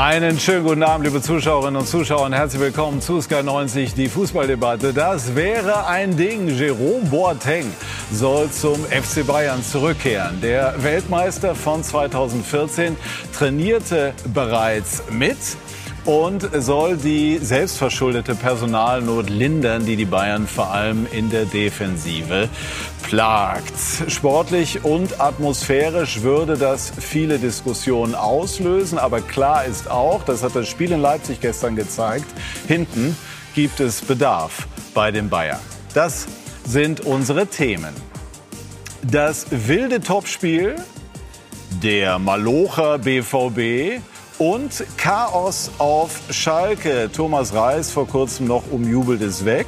Einen schönen guten Abend, liebe Zuschauerinnen und Zuschauer, und herzlich willkommen zu Sky 90, die Fußballdebatte. Das wäre ein Ding. Jérôme Boateng soll zum FC Bayern zurückkehren. Der Weltmeister von 2014 trainierte bereits mit und soll die selbstverschuldete Personalnot lindern, die die Bayern vor allem in der Defensive plagt. Sportlich und atmosphärisch würde das viele Diskussionen auslösen. Aber klar ist auch, das hat das Spiel in Leipzig gestern gezeigt, hinten gibt es Bedarf bei den Bayern. Das sind unsere Themen. Das wilde Topspiel, der Malocher BVB und Chaos auf Schalke. Thomas Reis vor kurzem noch umjubelt es weg.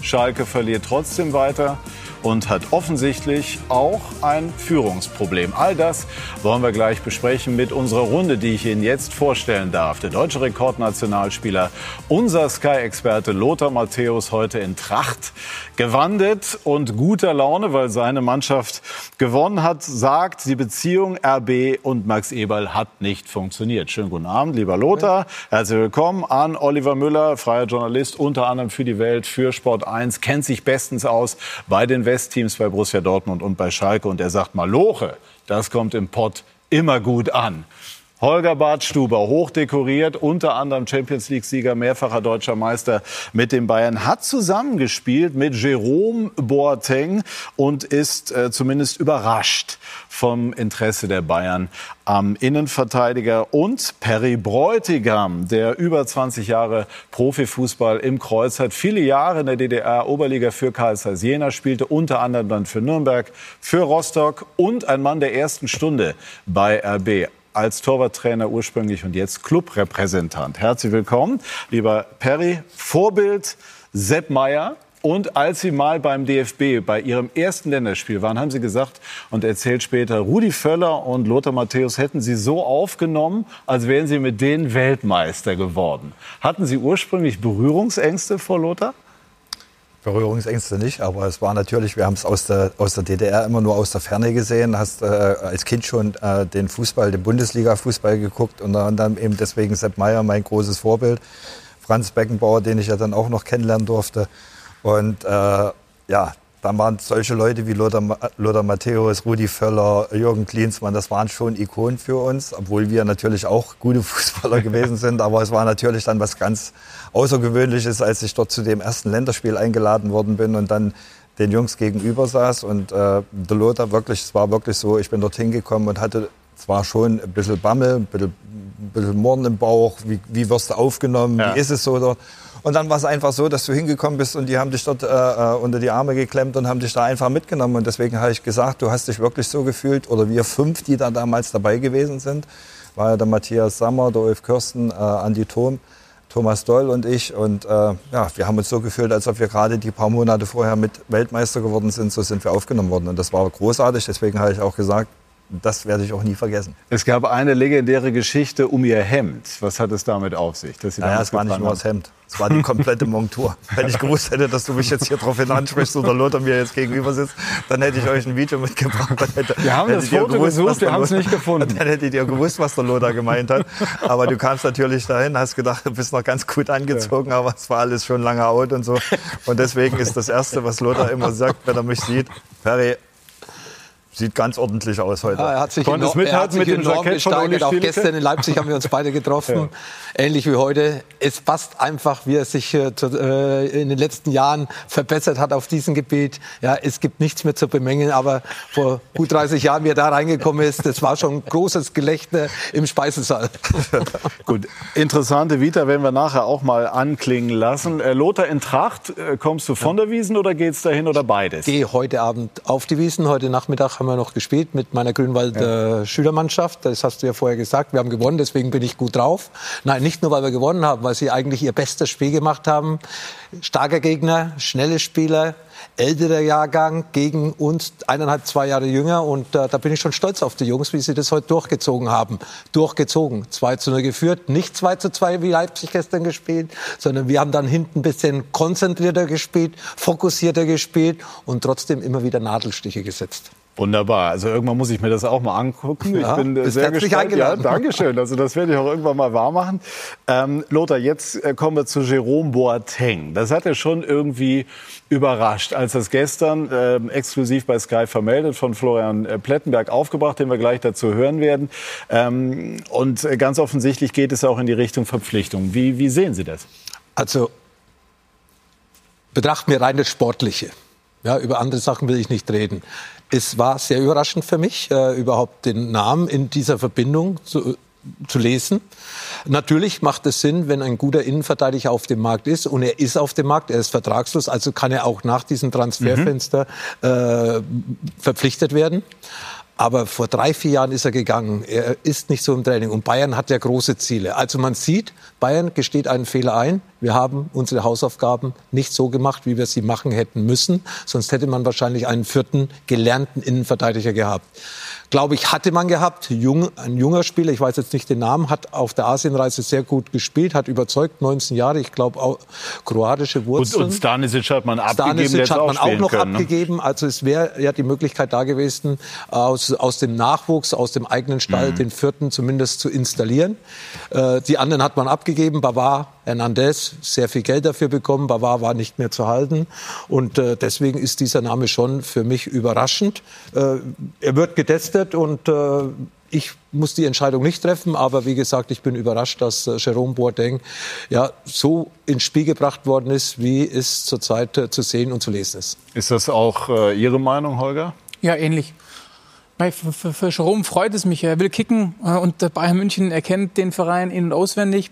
Schalke verliert trotzdem weiter und hat offensichtlich auch ein Führungsproblem. All das wollen wir gleich besprechen mit unserer Runde, die ich Ihnen jetzt vorstellen darf. Der deutsche Rekordnationalspieler, unser Sky-Experte Lothar Matthäus, heute in Tracht gewandet und guter Laune, weil seine Mannschaft gewonnen hat, sagt, die Beziehung RB und Max Eberl hat nicht funktioniert. Schönen guten Abend, lieber Lothar. Herzlich willkommen an Oliver Müller, freier Journalist, unter anderem für die Welt, für Sport 1, kennt sich bestens aus bei den Westteams, bei Borussia Dortmund und bei Schalke. Und er sagt, Maloche, das kommt im Pott immer gut an. Holger Badstuber, hochdekoriert, unter anderem Champions-League-Sieger, mehrfacher deutscher Meister mit den Bayern, hat zusammengespielt mit Jérôme Boateng und ist zumindest überrascht vom Interesse der Bayern am Innenverteidiger. Und Perry Bräutigam, der über 20 Jahre Profifußball im Kreuz hat, viele Jahre in der DDR Oberliga für KSH Jena spielte, unter anderem dann für Nürnberg, für Rostock und ein Mann der ersten Stunde bei RB. Als Torwarttrainer ursprünglich und jetzt Clubrepräsentant. Herzlich willkommen, lieber Perry. Vorbild Sepp Maier. Und als Sie mal beim DFB bei Ihrem ersten Länderspiel waren, haben Sie gesagt und erzählt später, Rudi Völler und Lothar Matthäus hätten Sie so aufgenommen, als wären Sie mit denen Weltmeister geworden. Hatten Sie ursprünglich Berührungsängste vor Lothar? Berührungsängste nicht, aber es war natürlich, wir haben es aus der DDR immer nur aus der Ferne gesehen, hast als Kind schon den Fußball, den Bundesliga-Fußball geguckt, unter anderem eben deswegen Sepp Maier, mein großes Vorbild, Franz Beckenbauer, den ich ja dann auch noch kennenlernen durfte. Und ja, dann waren solche Leute wie Lothar Matthäus, Rudi Völler, Jürgen Klinsmann, das waren schon Ikonen für uns, obwohl wir natürlich auch gute Fußballer gewesen sind. Aber es war natürlich dann was ganz Außergewöhnliches, als ich dort zu dem ersten Länderspiel eingeladen worden bin und dann den Jungs gegenüber saß. Und der Lothar wirklich, es war wirklich so, ich bin dort hingekommen und hatte zwar schon ein bisschen Bammel, ein bisschen Murren im Bauch, wie wirst du aufgenommen, ja. Wie ist es so dort? Und dann war es einfach so, dass du hingekommen bist und die haben dich dort unter die Arme geklemmt und haben dich da einfach mitgenommen. Und deswegen habe ich gesagt, du hast dich wirklich so gefühlt, oder wir fünf, die da damals dabei gewesen sind, war ja der Matthias Sammer, der Ulf Kirsten, Andi Thom, Thomas Doll und ich. Und ja, wir haben uns so gefühlt, als ob wir gerade die paar Monate vorher mit Weltmeister geworden sind. So sind wir aufgenommen worden und das war großartig. Deswegen habe ich auch gesagt, das werde ich auch nie vergessen. Es gab eine legendäre Geschichte um Ihr Hemd. Was hat es damit auf sich? Dass Sie es war nicht nur das Hemd. Es war die komplette Montur. Wenn ich gewusst hätte, dass du mich jetzt hier drauf hin ansprichst oder Lothar mir jetzt gegenüber sitzt, dann hätte ich euch ein Video mitgebracht. Wir haben das Foto gesucht, wir haben es nicht gefunden. Dann hättet ihr gewusst, was der Lothar gemeint hat. Aber du kamst natürlich dahin, hast gedacht, du bist noch ganz gut angezogen, ja. Aber es war alles schon lange out und so. Und deswegen ist das Erste, was Lothar immer sagt, wenn er mich sieht, Perry, sieht ganz ordentlich aus heute. Ja, er hat sich enorm gesteigert. Auch gestern in Leipzig haben wir uns beide getroffen. Ja. Ähnlich wie heute. Es passt einfach, wie er sich in den letzten Jahren verbessert hat auf diesem Gebiet. Ja, es gibt nichts mehr zu bemängeln. Aber vor gut 30 Jahren, wie er da reingekommen ist, das war schon ein großes Gelächter im Speisesaal. Gut, interessante Vita werden wir nachher auch mal anklingen lassen. Lothar, in Tracht, kommst du von der Wiesn oder geht's dahin oder beides? Ich gehe heute Abend auf die Wiesn, heute Nachmittag haben wir noch gespielt mit meiner Grünwalder Schülermannschaft. Das hast du ja vorher gesagt. Wir haben gewonnen, deswegen bin ich gut drauf. Nein, nicht nur, weil wir gewonnen haben, weil sie eigentlich ihr bestes Spiel gemacht haben. Starker Gegner, schnelle Spieler, älterer Jahrgang gegen uns, 1,5, 2 Jahre jünger. Und da bin ich schon stolz auf die Jungs, wie sie das heute durchgezogen haben. 2-0 geführt, nicht 2-2 wie Leipzig gestern gespielt, sondern wir haben dann hinten ein bisschen konzentrierter gespielt, fokussierter gespielt und trotzdem immer wieder Nadelstiche gesetzt. Wunderbar. Also irgendwann muss ich mir das auch mal angucken. Ja, ich bin sehr gespannt. Ja, Dankeschön. Also das werde ich auch irgendwann mal wahr machen. Lothar, jetzt kommen wir zu Jérôme Boateng. Das hat er schon irgendwie überrascht, als das gestern exklusiv bei Sky vermeldet von Florian Plettenberg aufgebracht, den wir gleich dazu hören werden. Und ganz offensichtlich geht es auch in die Richtung Verpflichtung. Wie sehen Sie das? Also betrachten wir rein das Sportliche. Ja, über andere Sachen will ich nicht reden. Es war sehr überraschend für mich, überhaupt den Namen in dieser Verbindung zu lesen. Natürlich macht es Sinn, wenn ein guter Innenverteidiger auf dem Markt ist. Und er ist auf dem Markt, er ist vertragslos. Also kann er auch nach diesem Transferfenster verpflichtet werden. Aber vor 3-4 Jahren ist er gegangen. Er ist nicht so im Training. Und Bayern hat ja große Ziele. Also man sieht, Bayern gesteht einen Fehler ein. Wir haben unsere Hausaufgaben nicht so gemacht, wie wir sie machen hätten müssen. Sonst hätte man wahrscheinlich einen 4. gelernten Innenverteidiger gehabt. Glaube ich, hatte man gehabt. Ein junger Spieler, ich weiß jetzt nicht den Namen, hat auf der Asienreise sehr gut gespielt, hat überzeugt, 19 Jahre, ich glaube, auch kroatische Wurzeln. Und Stanišić hat man abgegeben. Stanišić hat man auch noch können, abgegeben. Ne? Also es wäre ja die Möglichkeit da gewesen, aus dem Nachwuchs, aus dem eigenen Stall, den 4. zumindest zu installieren. Die anderen hat man abgegeben. Pavard, Hernández, sehr viel Geld dafür bekommen. Pavard war nicht mehr zu halten. Und deswegen ist dieser Name schon für mich überraschend. Er wird getestet und ich muss die Entscheidung nicht treffen. Aber wie gesagt, ich bin überrascht, dass Jérôme Boateng ja so ins Spiel gebracht worden ist, wie es zurzeit zu sehen und zu lesen ist. Ist das auch Ihre Meinung, Holger? Ja, ähnlich. Für Jérôme freut es mich. Er will kicken und Bayern München erkennt den Verein in- und auswendig.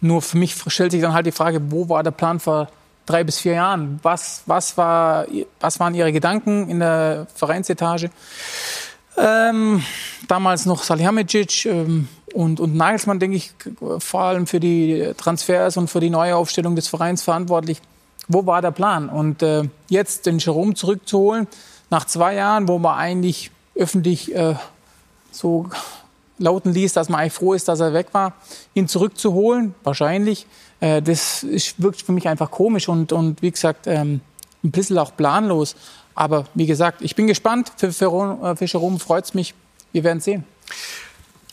Nur für mich stellt sich dann halt die Frage, wo war der Plan vor 3 bis 4 Jahren? Was waren Ihre Gedanken in der Vereinsetage? Damals noch Salihamidžić und Nagelsmann, denke ich, vor allem für die Transfers und für die neue Aufstellung des Vereins verantwortlich. Wo war der Plan? Und jetzt den Jérôme zurückzuholen, nach 2 Jahren, wo man eigentlich öffentlich so lauten ließ, dass man eigentlich froh ist, dass er weg war, ihn zurückzuholen, wahrscheinlich. Das wirkt für mich einfach komisch und wie gesagt, ein bisschen auch planlos. Aber wie gesagt, ich bin gespannt. Für Jérôme freut es mich. Wir werden es sehen.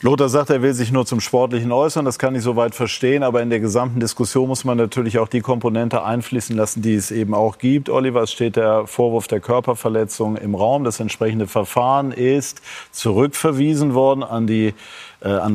Lothar sagt, er will sich nur zum Sportlichen äußern. Das kann ich soweit verstehen. Aber in der gesamten Diskussion muss man natürlich auch die Komponente einfließen lassen, die es eben auch gibt. Oliver, es steht der Vorwurf der Körperverletzung im Raum. Das entsprechende Verfahren ist zurückverwiesen worden an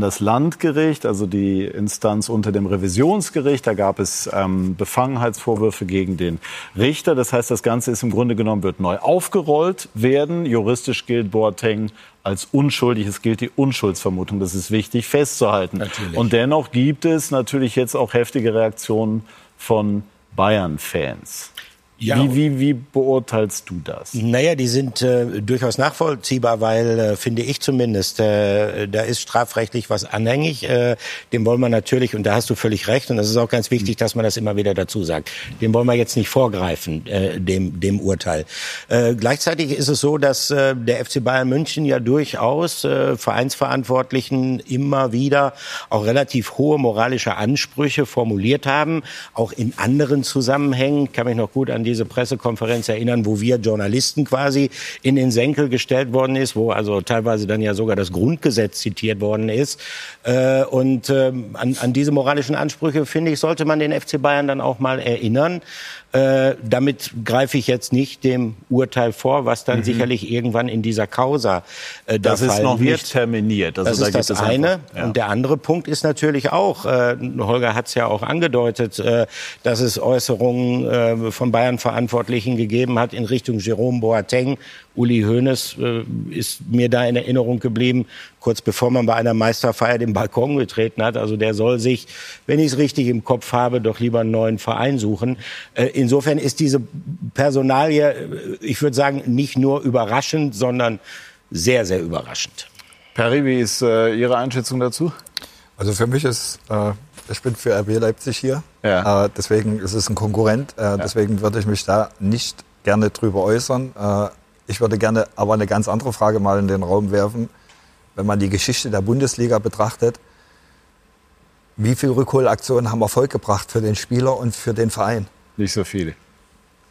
das Landgericht, also die Instanz unter dem Revisionsgericht. Da gab es Befangenheitsvorwürfe gegen den Richter. Das heißt, das Ganze ist im Grunde genommen, wird neu aufgerollt werden. Juristisch gilt Boateng als unschuldig. Es gilt die Unschuldsvermutung. Das ist wichtig festzuhalten. Natürlich. Und dennoch gibt es natürlich jetzt auch heftige Reaktionen von Bayern-Fans. Ja. Wie beurteilst du das? Naja, die sind durchaus nachvollziehbar, weil, finde ich zumindest, da ist strafrechtlich was anhängig. Dem wollen wir natürlich, und da hast du völlig recht, und das ist auch ganz wichtig, dass man das immer wieder dazu sagt, dem wollen wir jetzt nicht vorgreifen, dem Urteil. Gleichzeitig ist es so, dass der FC Bayern München ja durchaus Vereinsverantwortlichen immer wieder auch relativ hohe moralische Ansprüche formuliert haben, auch in anderen Zusammenhängen. Kann mich noch gut an diese Pressekonferenz erinnern, wo wir Journalisten quasi in den Senkel gestellt worden ist, wo also teilweise dann ja sogar das Grundgesetz zitiert worden ist. Und an diese moralischen Ansprüche, finde ich, sollte man den FC Bayern dann auch mal erinnern. Damit greife ich jetzt nicht dem Urteil vor, was dann sicherlich irgendwann in dieser Causa da fallen wird. Das ist noch nicht terminiert. Also das ist das eine. Ja. Und der andere Punkt ist natürlich auch, Holger hat es ja auch angedeutet, dass es Äußerungen von Bayern-Verantwortlichen gegeben hat in Richtung Jérôme Boateng. Uli Hoeneß ist mir da in Erinnerung geblieben, kurz bevor man bei einer Meisterfeier den Balkon getreten hat. Also der soll sich, wenn ich es richtig im Kopf habe, doch lieber einen neuen Verein suchen. Insofern ist diese Personalie, ich würde sagen, nicht nur überraschend, sondern sehr, sehr überraschend. Perry, wie ist Ihre Einschätzung dazu? Also für mich ist, ich bin für RB Leipzig hier, ja. Deswegen ist es ein Konkurrent, deswegen würde ich mich da nicht gerne drüber äußern. Ich würde gerne aber eine ganz andere Frage mal in den Raum werfen. Wenn man die Geschichte der Bundesliga betrachtet, wie viele Rückholaktionen haben Erfolg gebracht für den Spieler und für den Verein? Nicht so viele.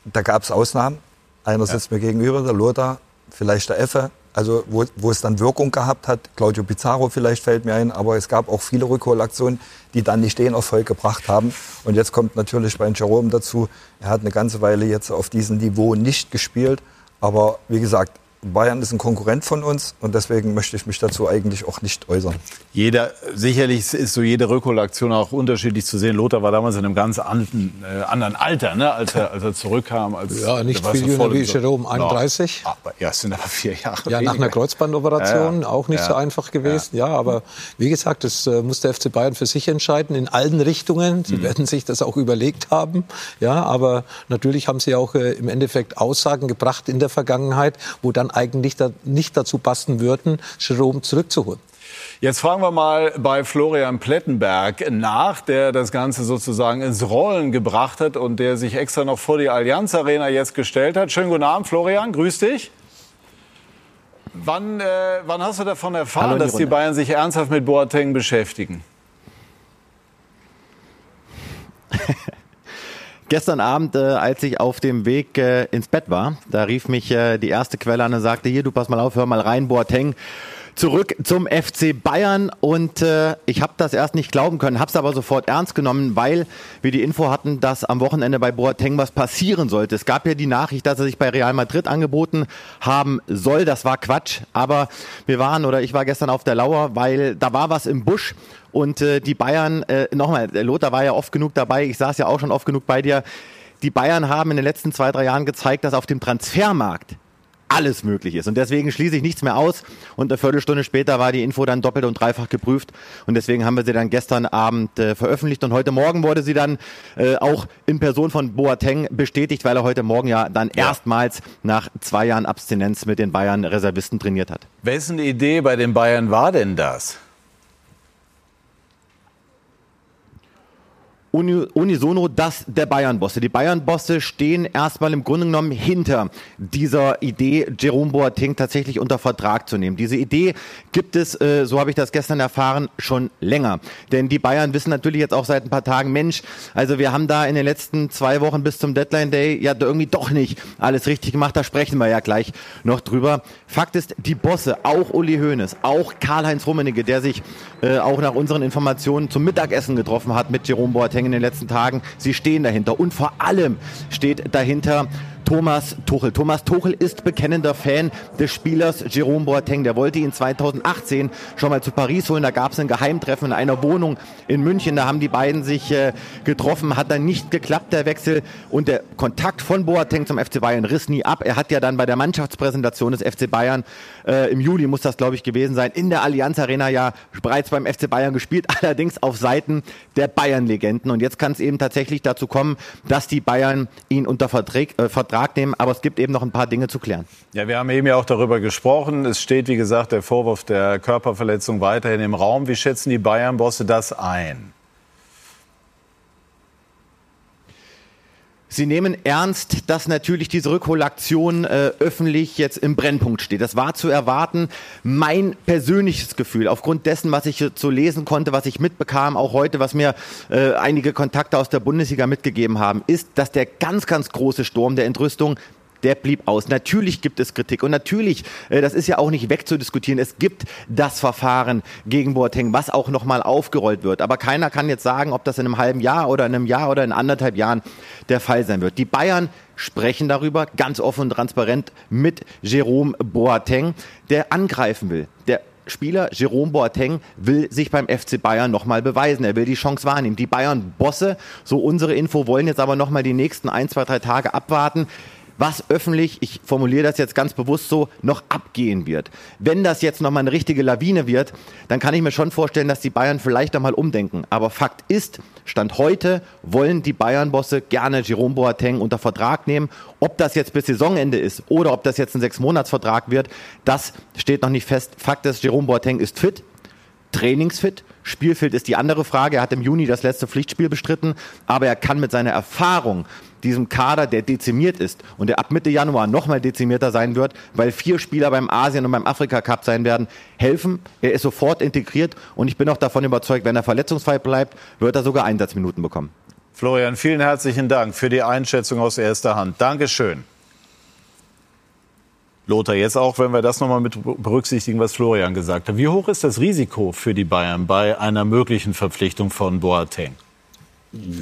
Da gab es Ausnahmen. Einer sitzt mir gegenüber, der Lothar, vielleicht der Effe, also wo es dann Wirkung gehabt hat. Claudio Pizarro vielleicht fällt mir ein, aber es gab auch viele Rückholaktionen, die dann nicht den Erfolg gebracht haben. Und jetzt kommt natürlich bei Jérôme dazu, er hat eine ganze Weile jetzt auf diesem Niveau nicht gespielt. Aber wie gesagt, Bayern ist ein Konkurrent von uns und deswegen möchte ich mich dazu eigentlich auch nicht äußern. Sicherlich ist so jede Rückholaktion auch unterschiedlich zu sehen. Lothar war damals in einem ganz anderen Alter, ne? als er zurückkam. Nicht viel jünger wie Jérôme, 31. Aber erst sind aber 4 Jahre. Ja, nach einer Kreuzbandoperation, auch nicht so einfach gewesen. Ja, aber wie gesagt, das muss der FC Bayern für sich entscheiden, in allen Richtungen. Sie werden sich das auch überlegt haben. Ja, aber natürlich haben sie auch im Endeffekt Aussagen gebracht in der Vergangenheit, wo dann eigentlich nicht dazu passen würden, Jérôme zurückzuholen. Jetzt fragen wir mal bei Florian Plettenberg nach, der das Ganze sozusagen ins Rollen gebracht hat und der sich extra noch vor die Allianz Arena jetzt gestellt hat. Schönen guten Abend, Florian, grüß dich. Wann hast du davon erfahren, dass die Bayern sich ernsthaft mit Boateng beschäftigen? Gestern Abend, als ich auf dem Weg ins Bett war, da rief mich die erste Quelle an und sagte, hier, du pass mal auf, hör mal rein, Boateng, zurück zum FC Bayern. Und ich habe das erst nicht glauben können, habe es aber sofort ernst genommen, weil wir die Info hatten, dass am Wochenende bei Boateng was passieren sollte. Es gab ja die Nachricht, dass er sich bei Real Madrid angeboten haben soll. Das war Quatsch, aber ich war gestern auf der Lauer, weil da war was im Busch. Und die Bayern, nochmal, Lothar war ja oft genug dabei, ich saß ja auch schon oft genug bei dir, die Bayern haben in den letzten 2-3 Jahren gezeigt, dass auf dem Transfermarkt alles möglich ist. Und deswegen schließe ich nichts mehr aus. Und eine Viertelstunde später war die Info dann doppelt und dreifach geprüft. Und deswegen haben wir sie dann gestern Abend veröffentlicht. Und heute Morgen wurde sie dann auch in Person von Boateng bestätigt, weil er heute Morgen ja dann erstmals nach 2 Jahren Abstinenz mit den Bayern Reservisten trainiert hat. Wessen Idee bei den Bayern war denn das? Unisono, das der Bayern-Bosse. Die Bayern-Bosse stehen erstmal im Grunde genommen hinter dieser Idee, Jérôme Boateng tatsächlich unter Vertrag zu nehmen. Diese Idee gibt es, so habe ich das gestern erfahren, schon länger. Denn die Bayern wissen natürlich jetzt auch seit ein paar Tagen, Mensch, also wir haben da in den letzten 2 Wochen bis zum Deadline-Day ja irgendwie doch nicht alles richtig gemacht. Da sprechen wir ja gleich noch drüber. Fakt ist, die Bosse, auch Uli Hoeneß, auch Karl-Heinz Rummenigge, der sich auch nach unseren Informationen zum Mittagessen getroffen hat mit Jérôme Boateng in den letzten Tagen. Sie stehen dahinter. Und vor allem steht dahinter Thomas Tuchel. Thomas Tuchel ist bekennender Fan des Spielers Jérôme Boateng. Der wollte ihn 2018 schon mal zu Paris holen. Da gab es ein Geheimtreffen in einer Wohnung in München. Da haben die beiden sich getroffen. Hat dann nicht geklappt, der Wechsel. Und der Kontakt von Boateng zum FC Bayern riss nie ab. Er hat ja dann bei der Mannschaftspräsentation des FC Bayern im Juli, muss das glaube ich gewesen sein, in der Allianz Arena ja bereits beim FC Bayern gespielt. Allerdings auf Seiten der Bayern-Legenden. Und jetzt kann es eben tatsächlich dazu kommen, dass die Bayern ihn unter Vertrag nehmen, aber es gibt eben noch ein paar Dinge zu klären. Ja, wir haben eben ja auch darüber gesprochen. Es steht, wie gesagt, der Vorwurf der Körperverletzung weiterhin im Raum. Wie schätzen die Bayern-Bosse das ein? Sie nehmen ernst, dass natürlich diese Rückholaktion öffentlich jetzt im Brennpunkt steht. Das war zu erwarten. Mein persönliches Gefühl, aufgrund dessen, was ich so lesen konnte, was ich mitbekam, auch heute, was mir einige Kontakte aus der Bundesliga mitgegeben haben, ist, dass der ganz, ganz große Sturm der Entrüstung, der blieb aus. Natürlich gibt es Kritik und natürlich, das ist ja auch nicht wegzudiskutieren, es gibt das Verfahren gegen Boateng, was auch nochmal aufgerollt wird. Aber keiner kann jetzt sagen, ob das in einem halben Jahr oder in einem Jahr oder in 1,5 Jahren der Fall sein wird. Die Bayern sprechen darüber, ganz offen und transparent mit Jérôme Boateng, der angreifen will. Der Spieler Jérôme Boateng will sich beim FC Bayern nochmal beweisen. Er will die Chance wahrnehmen. Die Bayern-Bosse, so unsere Info, wollen jetzt aber nochmal die nächsten 1, 2, 3 Tage abwarten, was öffentlich, ich formuliere das jetzt ganz bewusst so, noch abgehen wird. Wenn das jetzt nochmal eine richtige Lawine wird, dann kann ich mir schon vorstellen, dass die Bayern vielleicht nochmal umdenken. Aber Fakt ist, Stand heute wollen die Bayern-Bosse gerne Jérôme Boateng unter Vertrag nehmen. Ob das jetzt bis Saisonende ist oder ob das jetzt ein 6-Monats-Vertrag wird, das steht noch nicht fest. Fakt ist, Jérôme Boateng ist fit, trainingsfit. Spielfeld ist die andere Frage. Er hat im Juni das letzte Pflichtspiel bestritten, aber er kann mit seiner Erfahrung diesem Kader, der dezimiert ist und der ab Mitte Januar nochmal dezimierter sein wird, weil 4 Spieler beim Asien- und beim Afrika-Cup sein werden, helfen. Er ist sofort integriert und ich bin auch davon überzeugt, wenn er verletzungsfrei bleibt, wird er sogar Einsatzminuten bekommen. Florian, vielen herzlichen Dank für die Einschätzung aus erster Hand. Dankeschön. Lothar, jetzt auch, wenn wir das nochmal mit berücksichtigen, was Florian gesagt hat. Wie hoch ist das Risiko für die Bayern bei einer möglichen Verpflichtung von Boateng?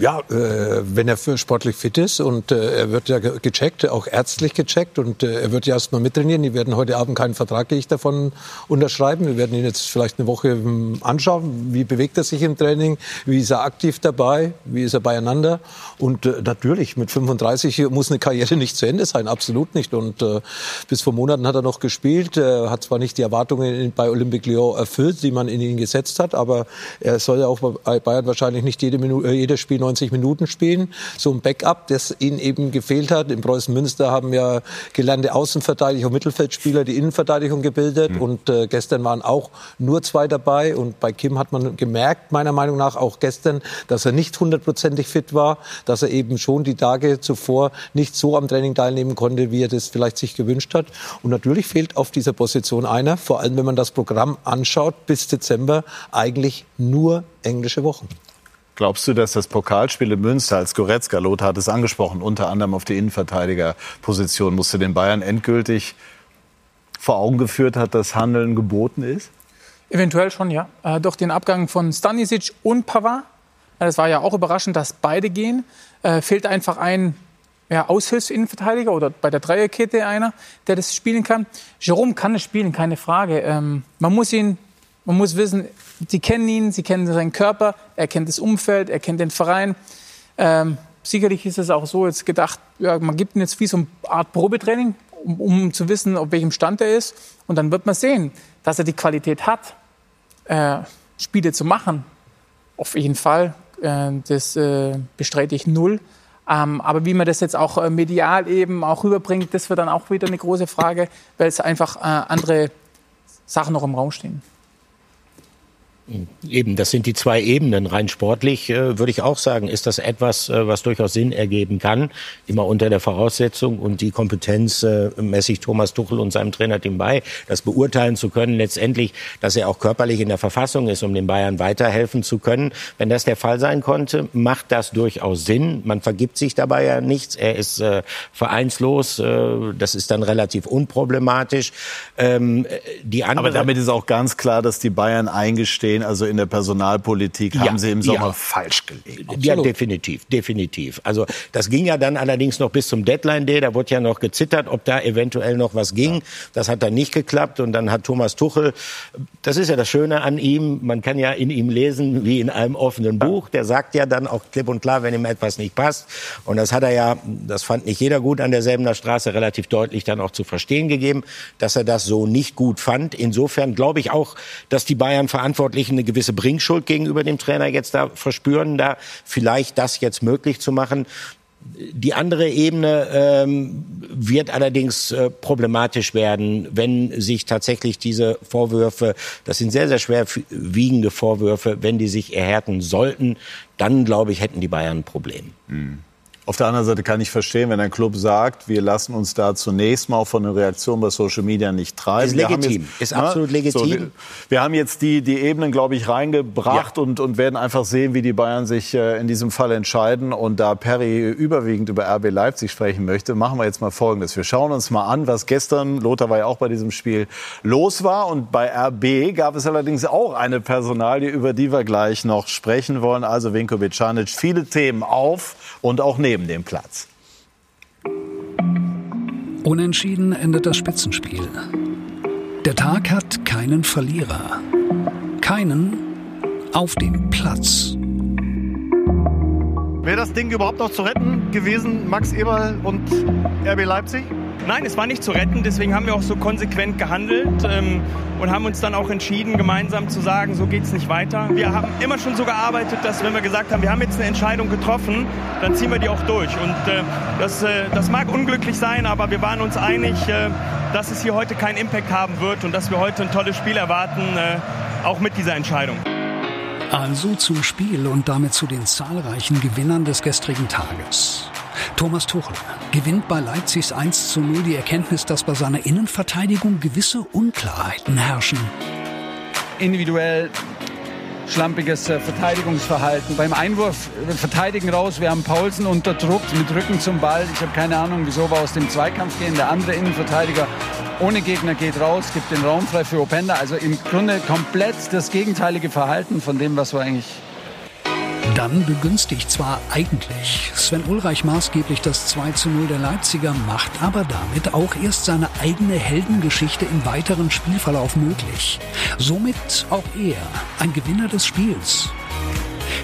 Ja, wenn er sportlich fit ist und er wird ja gecheckt, auch ärztlich gecheckt und er wird ja erstmal mittrainieren. Die werden heute Abend keinen Vertrag, gehe ich davon, unterschreiben. Wir werden ihn jetzt vielleicht eine Woche anschauen, wie bewegt er sich im Training, wie ist er aktiv dabei, wie ist er beieinander. Und natürlich, mit 35 muss eine Karriere nicht zu Ende sein, absolut nicht. Und bis vor Monaten hat er noch gespielt, hat zwar nicht die Erwartungen bei Olympique Lyon erfüllt, die man in ihn gesetzt hat, aber er soll ja auch bei Bayern wahrscheinlich nicht jede Minute, jede Spiel 90 Minuten spielen, so ein Backup, das ihnen eben gefehlt hat. In Preußen-Münster haben ja gelernte Außenverteidiger und Mittelfeldspieler die Innenverteidigung gebildet und gestern waren auch nur zwei dabei und bei Kim hat man gemerkt, meiner Meinung nach auch gestern, dass er nicht hundertprozentig fit war, dass er eben schon die Tage zuvor nicht so am Training teilnehmen konnte, wie er das vielleicht sich gewünscht hat und natürlich fehlt auf dieser Position einer, vor allem wenn man das Programm anschaut, bis Dezember eigentlich nur englische Wochen. Glaubst du, dass das Pokalspiel in Münster als Goretzka, Lothar hat es angesprochen, unter anderem auf die Innenverteidigerposition, musste den Bayern endgültig vor Augen geführt hat, dass Handeln geboten ist? Eventuell schon, ja. Durch den Abgang von Stanišić und Pavard, das war ja auch überraschend, dass beide gehen, fehlt einfach ein Aushilfsinnenverteidiger oder bei der Dreierkette einer, der das spielen kann. Jérôme kann es spielen, keine Frage. Man muss wissen, sie kennen ihn, sie kennen seinen Körper, er kennt das Umfeld, er kennt den Verein. Sicherlich ist es auch so jetzt gedacht, ja, man gibt ihm jetzt wie so eine Art Probetraining, um zu wissen, auf welchem Stand er ist. Und dann wird man sehen, dass er die Qualität hat, Spiele zu machen. Auf jeden Fall, das bestreite ich null. Aber wie man das jetzt auch medial eben auch rüberbringt, das wird dann auch wieder eine große Frage, weil es einfach andere Sachen noch im Raum stehen. Eben, das sind die zwei Ebenen. Rein sportlich würde ich auch sagen, ist das etwas, was durchaus Sinn ergeben kann. Immer unter der Voraussetzung und die Kompetenz messe ich Thomas Tuchel und seinem Trainerteam bei, das beurteilen zu können letztendlich, dass er auch körperlich in der Verfassung ist, um den Bayern weiterhelfen zu können. Wenn das der Fall sein konnte, macht das durchaus Sinn. Man vergibt sich dabei ja nichts. Er ist vereinslos. Das ist dann relativ unproblematisch. Aber damit ist auch ganz klar, dass die Bayern eingestehen, also in der Personalpolitik haben sie im Sommer falsch gelegen. Absolut. Ja, definitiv. Also das ging ja dann allerdings noch bis zum Deadline-Day. Da wurde ja noch gezittert, ob da eventuell noch was ging. Ja. Das hat dann nicht geklappt. Und dann hat Thomas Tuchel, das ist ja das Schöne an ihm, man kann ja in ihm lesen wie in einem offenen Buch. Der sagt ja dann auch klipp und klar, wenn ihm etwas nicht passt. Und das hat er ja, das fand nicht jeder gut, an der Säbener Straße relativ deutlich dann auch zu verstehen gegeben, dass er das so nicht gut fand. Insofern glaube ich auch, dass die Bayern verantwortlich eine gewisse Bringschuld gegenüber dem Trainer jetzt da verspüren, da vielleicht das jetzt möglich zu machen. Die andere Ebene wird allerdings problematisch werden, wenn sich tatsächlich diese Vorwürfe, das sind sehr, sehr schwerwiegende Vorwürfe, wenn die sich erhärten sollten, dann, glaube ich, hätten die Bayern ein Problem. Mhm. Auf der anderen Seite kann ich verstehen, wenn ein Club sagt, wir lassen uns da zunächst mal von der Reaktion bei Social Media nicht treiben. Ist legitim, ist absolut legitim. So, wir haben jetzt die Ebenen, glaube ich, reingebracht und werden einfach sehen, wie die Bayern sich in diesem Fall entscheiden. Und da Perry überwiegend über RB Leipzig sprechen möchte, machen wir jetzt mal Folgendes. Wir schauen uns mal an, was gestern, Lothar war ja auch bei diesem Spiel, los war. Und bei RB gab es allerdings auch eine Personalie, über die wir gleich noch sprechen wollen. Also Vinko Bicanic, viele Themen auf und auch neben dem Platz. Unentschieden endet das Spitzenspiel. Der Tag hat keinen Verlierer. Keinen auf dem Platz. Wäre das Ding überhaupt noch zu retten gewesen, Max Eberl und RB Leipzig? Nein, es war nicht zu retten, deswegen haben wir auch so konsequent gehandelt und haben uns dann auch entschieden, gemeinsam zu sagen, so geht's nicht weiter. Wir haben immer schon so gearbeitet, dass wenn wir gesagt haben, wir haben jetzt eine Entscheidung getroffen, dann ziehen wir die auch durch. Und das mag unglücklich sein, aber wir waren uns einig, dass es hier heute keinen Impact haben wird und dass wir heute ein tolles Spiel erwarten, auch mit dieser Entscheidung. Also zum Spiel und damit zu den zahlreichen Gewinnern des gestrigen Tages. Thomas Tuchel gewinnt bei Leipzigs 1:0 die Erkenntnis, dass bei seiner Innenverteidigung gewisse Unklarheiten herrschen. Individuell schlampiges Verteidigungsverhalten. Beim Einwurf verteidigen raus, wir haben Paulsen unterdrückt mit Rücken zum Ball. Ich habe keine Ahnung, wieso wir aus dem Zweikampf gehen. Der andere Innenverteidiger ohne Gegner geht raus, gibt den Raum frei für Openda. Also im Grunde komplett das gegenteilige Verhalten von dem, was wir eigentlich... Dann begünstigt zwar eigentlich Sven Ulreich maßgeblich das 2:0 der Leipziger, macht aber damit auch erst seine eigene Heldengeschichte im weiteren Spielverlauf möglich. Somit auch er, ein Gewinner des Spiels.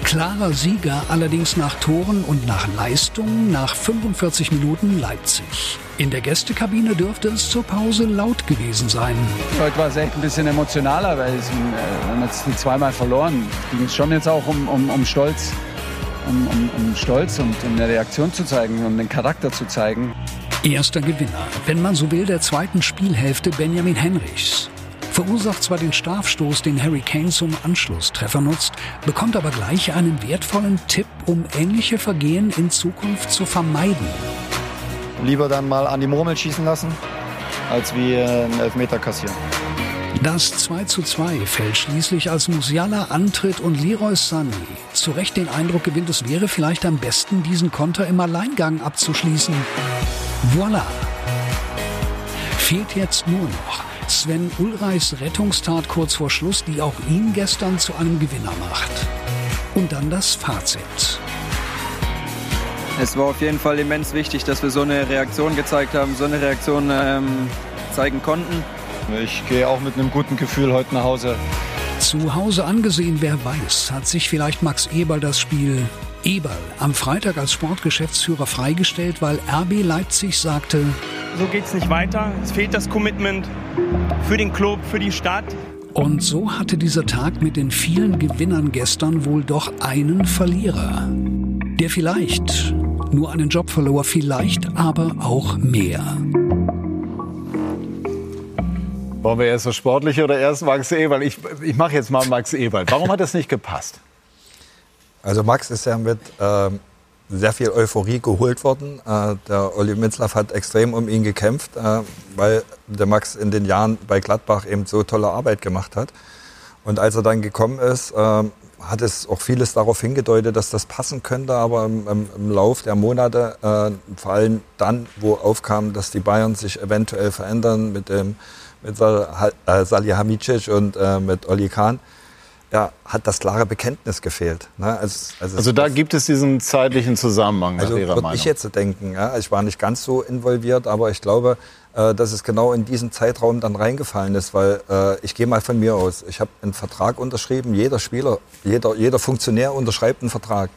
Klarer Sieger allerdings nach Toren und nach Leistung nach 45 Minuten Leipzig. In der Gästekabine dürfte es zur Pause laut gewesen sein. Heute war es echt ein bisschen emotionaler, weil wir haben jetzt zweimal verloren. Es ging schon jetzt auch um Stolz und um eine Reaktion zu zeigen, um den Charakter zu zeigen. Erster Gewinner, wenn man so will, der zweiten Spielhälfte Benjamin Henrichs. Verursacht zwar den Strafstoß, den Harry Kane zum Anschlusstreffer nutzt, bekommt aber gleich einen wertvollen Tipp, um ähnliche Vergehen in Zukunft zu vermeiden. Lieber dann mal an die Murmel schießen lassen, als wie einen Elfmeter kassieren. Das 2:2 fällt schließlich, als Musiala antritt und Leroy Sané zu Recht den Eindruck gewinnt, es wäre vielleicht am besten, diesen Konter im Alleingang abzuschließen. Voilà. Fehlt jetzt nur noch Sven Ulreichs Rettungstat kurz vor Schluss, die auch ihn gestern zu einem Gewinner macht. Und dann das Fazit. Es war auf jeden Fall immens wichtig, dass wir so eine Reaktion gezeigt haben, so eine Reaktion zeigen konnten. Ich gehe auch mit einem guten Gefühl heute nach Hause. Zu Hause angesehen, wer weiß, hat sich vielleicht Max Eberl das Spiel. Eberl am Freitag als Sportgeschäftsführer freigestellt, weil RB Leipzig sagte: So geht's nicht weiter. Es fehlt das Commitment für den Club, für die Stadt. Und so hatte dieser Tag mit den vielen Gewinnern gestern wohl doch einen Verlierer, der vielleicht nur einen Job verlor, vielleicht aber auch mehr. Wollen wir erst das Sportliche oder erst Max Eberl? Ich mache jetzt mal Max Eberl. Warum hat das nicht gepasst? Also Max ist ja mit sehr viel Euphorie geholt worden. Der Oliver Mintzlaff hat extrem um ihn gekämpft, weil der Max in den Jahren bei Gladbach eben so tolle Arbeit gemacht hat. Und als er dann gekommen ist, hat es auch vieles darauf hingedeutet, dass das passen könnte. Aber im Lauf der Monate, vor allem dann, wo aufkam, dass die Bayern sich eventuell verändern mit Salihamidžić und mit Oli Kahn, ja, hat das klare Bekenntnis gefehlt. Ne? Also da gibt es diesen zeitlichen Zusammenhang nach Ihrer Meinung? Also würde ich jetzt denken, ja, ich war nicht ganz so involviert, aber ich glaube, dass es genau in diesen Zeitraum dann reingefallen ist, weil ich gehe mal von mir aus, ich habe einen Vertrag unterschrieben, jeder Spieler, jeder Funktionär unterschreibt einen Vertrag.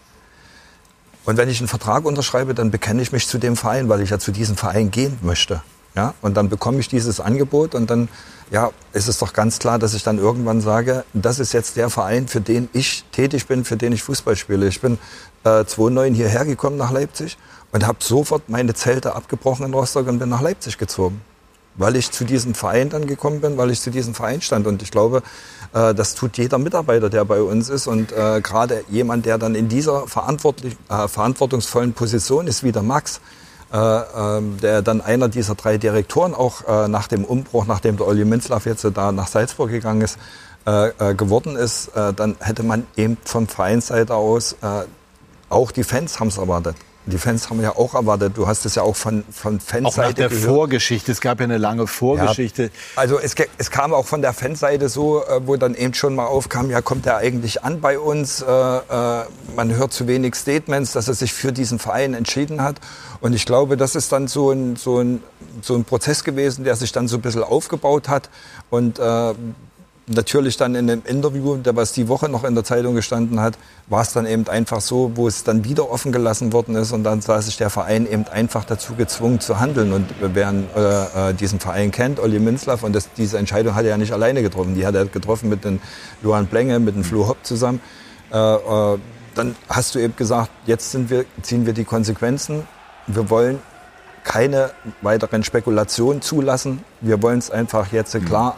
Und wenn ich einen Vertrag unterschreibe, dann bekenne ich mich zu dem Verein, weil ich ja zu diesem Verein gehen möchte. Ja? Und dann bekomme ich dieses Angebot und dann... Ja, es ist doch ganz klar, dass ich dann irgendwann sage, das ist jetzt der Verein, für den ich tätig bin, für den ich Fußball spiele. Ich bin 2009 hierher gekommen nach Leipzig und habe sofort meine Zelte abgebrochen in Rostock und bin nach Leipzig gezogen. Weil ich zu diesem Verein dann gekommen bin, weil ich zu diesem Verein stand. Und ich glaube, das tut jeder Mitarbeiter, der bei uns ist. Und gerade jemand, der dann in dieser verantwortungsvollen Position ist, wie der Max, der dann einer dieser drei Direktoren auch nach dem Umbruch, nachdem der Oli Mintzlaff jetzt da nach Salzburg gegangen ist, geworden ist, dann hätte man eben von Vereinsseite aus, auch die Fans haben es erwartet. Die Fans haben ja auch erwartet, du hast es ja auch von Fanseite gehört. Auch nach der Vorgeschichte, es gab ja eine lange Vorgeschichte. Ja, also es kam auch von der Fanseite so, wo dann eben schon mal aufkam, ja, kommt der eigentlich an bei uns? Man hört zu wenig Statements, dass er sich für diesen Verein entschieden hat. Und ich glaube, das ist dann so ein Prozess gewesen, der sich dann so ein bisschen aufgebaut hat. Und natürlich dann in dem Interview, was die Woche noch in der Zeitung gestanden hat, war es dann eben einfach so, wo es dann wieder offen gelassen worden ist und dann sah sich der Verein eben einfach dazu gezwungen zu handeln. Und wer diesen Verein kennt, Oli Mintzlaff, und diese Entscheidung hat er ja nicht alleine getroffen, die hat er getroffen mit den Luan Blenge, mit dem Flo Hopp zusammen. Dann hast du eben gesagt, jetzt ziehen wir die Konsequenzen, wir wollen keine weiteren Spekulationen zulassen. Wir wollen es einfach jetzt klar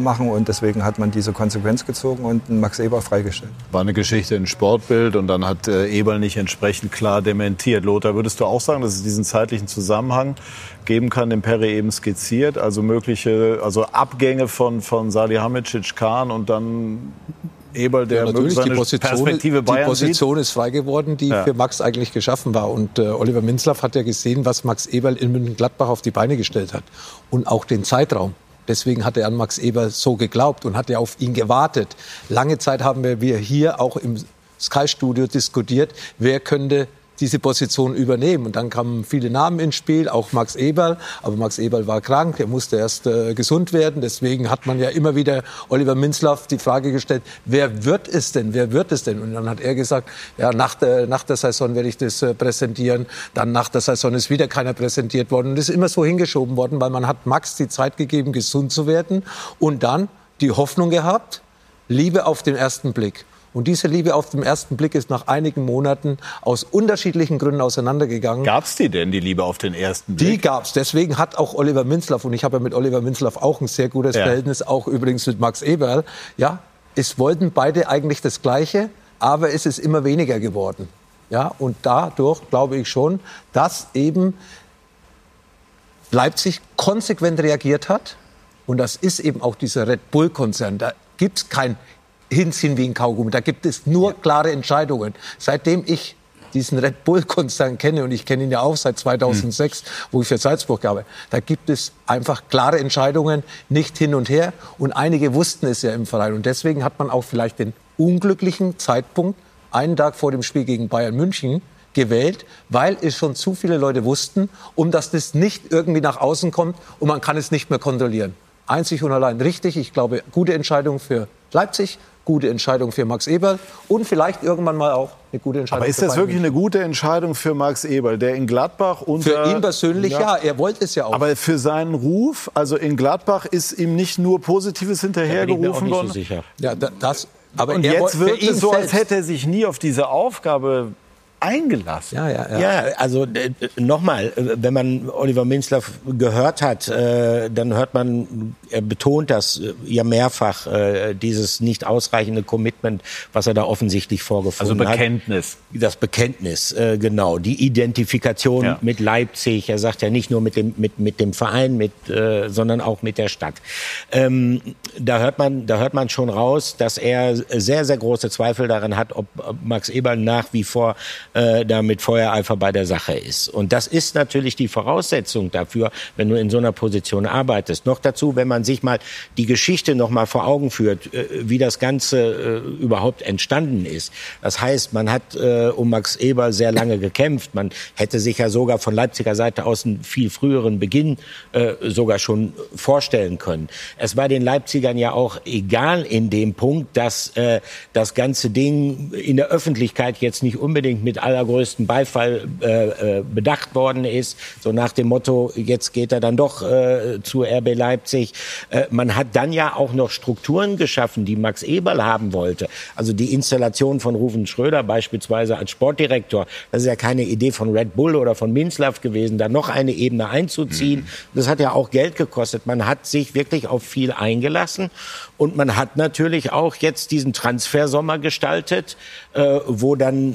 machen und deswegen hat man diese Konsequenz gezogen und Max Eberl freigestellt. War eine Geschichte in Sportbild und dann hat Eberl nicht entsprechend klar dementiert. Lothar, würdest du auch sagen, dass es diesen zeitlichen Zusammenhang geben kann, den Perry eben skizziert? Also mögliche Abgänge von Salihamidzic, Kahn und dann Eberl, der ja, natürlich seine Perspektive Bayern sieht. Die Position ist frei geworden, die für Max eigentlich geschaffen war. Und Oliver Mintzlaff hat ja gesehen, was Max Eberl in Mönchengladbach auf die Beine gestellt hat. Und auch den Zeitraum. Deswegen hat er an Max Eberl so geglaubt und hat ja auf ihn gewartet. Lange Zeit haben wir hier auch im Sky-Studio diskutiert, wer könnte diese Position übernehmen. Und dann kamen viele Namen ins Spiel, auch Max Eberl. Aber Max Eberl war krank, er musste erst gesund werden. Deswegen hat man ja immer wieder Oliver Mintzlaff die Frage gestellt, wer wird es denn, wer wird es denn? Und dann hat er gesagt, ja, nach der Saison werde ich das präsentieren. Dann nach der Saison ist wieder keiner präsentiert worden. Und das ist immer so hingeschoben worden, weil man hat Max die Zeit gegeben, gesund zu werden. Und dann die Hoffnung gehabt, Liebe auf den ersten Blick. Und diese Liebe auf den ersten Blick ist nach einigen Monaten aus unterschiedlichen Gründen auseinandergegangen. Gab's die denn, die Liebe auf den ersten Blick? Die gab's. Deswegen hat auch Oliver Mintzlaff, und ich habe ja mit Oliver Mintzlaff auch ein sehr gutes Verhältnis, auch übrigens mit Max Eberl, ja, es wollten beide eigentlich das Gleiche, aber es ist immer weniger geworden. Ja, und dadurch glaube ich schon, dass eben Leipzig konsequent reagiert hat. Und das ist eben auch dieser Red Bull-Konzern. Da gibt's kein Hinziehen wie ein Kaugummi. Da gibt es nur klare Entscheidungen. Seitdem ich diesen Red Bull-Konzern kenne, und ich kenne ihn ja auch seit 2006, wo ich für Salzburg gearbeitet habe, da gibt es einfach klare Entscheidungen, nicht hin und her. Und einige wussten es ja im Verein. Und deswegen hat man auch vielleicht den unglücklichen Zeitpunkt, einen Tag vor dem Spiel gegen Bayern München, gewählt, weil es schon zu viele Leute wussten, um dass das nicht irgendwie nach außen kommt und man kann es nicht mehr kontrollieren. Einzig und allein richtig. Ich glaube, gute Entscheidung für Leipzig, gute Entscheidung für Max Eberl und vielleicht irgendwann mal auch eine gute Entscheidung. Aber ist das wirklich eine gute Entscheidung für Max Eberl, der in Gladbach unter... Für ihn persönlich ja, er wollte es ja auch. Aber für seinen Ruf, also in Gladbach ist ihm nicht nur Positives hinterhergerufen worden. Ich bin auch nicht so sicher. Ja, das, aber und jetzt wirkt es so, als hätte er sich nie auf diese Aufgabe eingelassen. Ja, also nochmal, wenn man Oliver Mintzlaff gehört hat, dann hört man, er betont das ja mehrfach, dieses nicht ausreichende Commitment, was er da offensichtlich vorgefunden hat. Also Bekenntnis. Das Bekenntnis, genau. Die Identifikation mit Leipzig. Er sagt ja nicht nur mit dem Verein, sondern auch mit der Stadt. Da hört man schon raus, dass er sehr, sehr große Zweifel daran hat, ob Max Eberl nach wie vor da mit Feuereifer bei der Sache ist. Und das ist natürlich die Voraussetzung dafür, wenn du in so einer Position arbeitest. Noch dazu, wenn man sich mal die Geschichte noch mal vor Augen führt, wie das Ganze überhaupt entstanden ist. Das heißt, man hat um Max Eberl sehr lange gekämpft. Man hätte sich ja sogar von Leipziger Seite aus einen viel früheren Beginn sogar schon vorstellen können. Es war den Leipzigern ja auch egal in dem Punkt, dass das ganze Ding in der Öffentlichkeit jetzt nicht unbedingt mit allergrößten Beifall bedacht worden ist. So nach dem Motto, jetzt geht er dann doch zu RB Leipzig. Man hat dann ja auch noch Strukturen geschaffen, die Max Eberl haben wollte. Also die Installation von Rouven Schröder beispielsweise als Sportdirektor. Das ist ja keine Idee von Red Bull oder von Mintzlaff gewesen, da noch eine Ebene einzuziehen. Das hat ja auch Geld gekostet. Man hat sich wirklich auf viel eingelassen. Und man hat natürlich auch jetzt diesen Transfersommer gestaltet, wo dann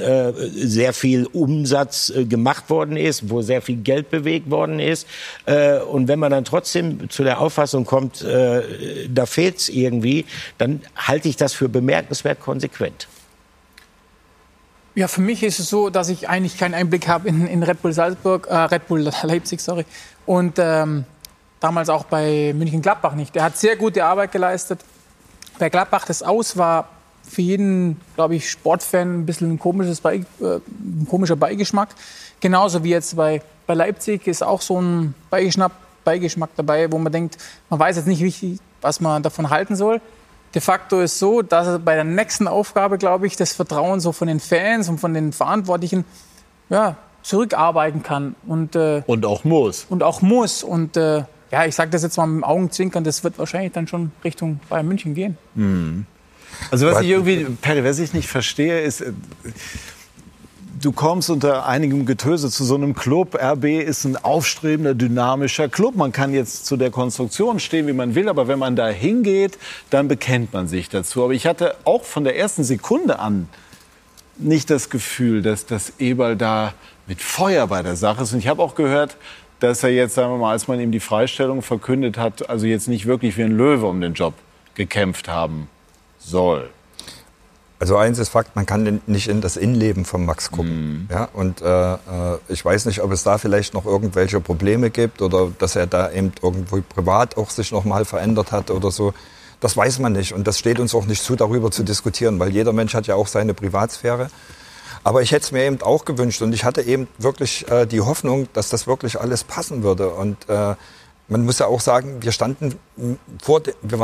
sehr viel Umsatz gemacht worden ist, wo sehr viel Geld bewegt worden ist. Und wenn man dann trotzdem zu der Auffassung kommt, da fehlt's irgendwie, dann halte ich das für bemerkenswert konsequent. Ja, für mich ist es so, dass ich eigentlich keinen Einblick habe in Red Bull Leipzig, sorry. Und damals auch bei Mönchengladbach nicht. Er hat sehr gute Arbeit geleistet. Bei Gladbach das Aus war für jeden, glaube ich, Sportfan ein bisschen ein komischer Beigeschmack. Genauso wie jetzt bei Leipzig ist auch so ein Beigeschmack dabei, wo man denkt, man weiß jetzt nicht richtig, was man davon halten soll. De facto ist so, dass bei der nächsten Aufgabe, glaube ich, das Vertrauen so von den Fans und von den Verantwortlichen zurückarbeiten kann. Und auch muss. Und ich sage das jetzt mal mit dem Augenzwinkern, das wird wahrscheinlich dann schon Richtung Bayern München gehen. Mhm. Also was ich nicht verstehe, ist, du kommst unter einigem Getöse zu so einem Club. RB ist ein aufstrebender, dynamischer Club. Man kann jetzt zu der Konstruktion stehen, wie man will, aber wenn man da hingeht, dann bekennt man sich dazu. Aber ich hatte auch von der ersten Sekunde an nicht das Gefühl, dass das Eberl da mit Feuer bei der Sache ist. Und ich habe auch gehört, dass er jetzt, sagen wir mal, als man ihm die Freistellung verkündet hat, also jetzt nicht wirklich wie ein Löwe um den Job gekämpft haben soll. Also eins ist Fakt, man kann nicht in das Innenleben von Max gucken. Mhm. Ja, und ich weiß nicht, ob es da vielleicht noch irgendwelche Probleme gibt oder dass er da eben irgendwo privat auch sich nochmal verändert hat oder so. Das weiß man nicht und das steht uns auch nicht zu, darüber zu diskutieren, weil jeder Mensch hat ja auch seine Privatsphäre. Aber ich hätte es mir eben auch gewünscht und ich hatte eben wirklich die Hoffnung, dass das wirklich alles passen würde. Und man muss ja auch sagen, wir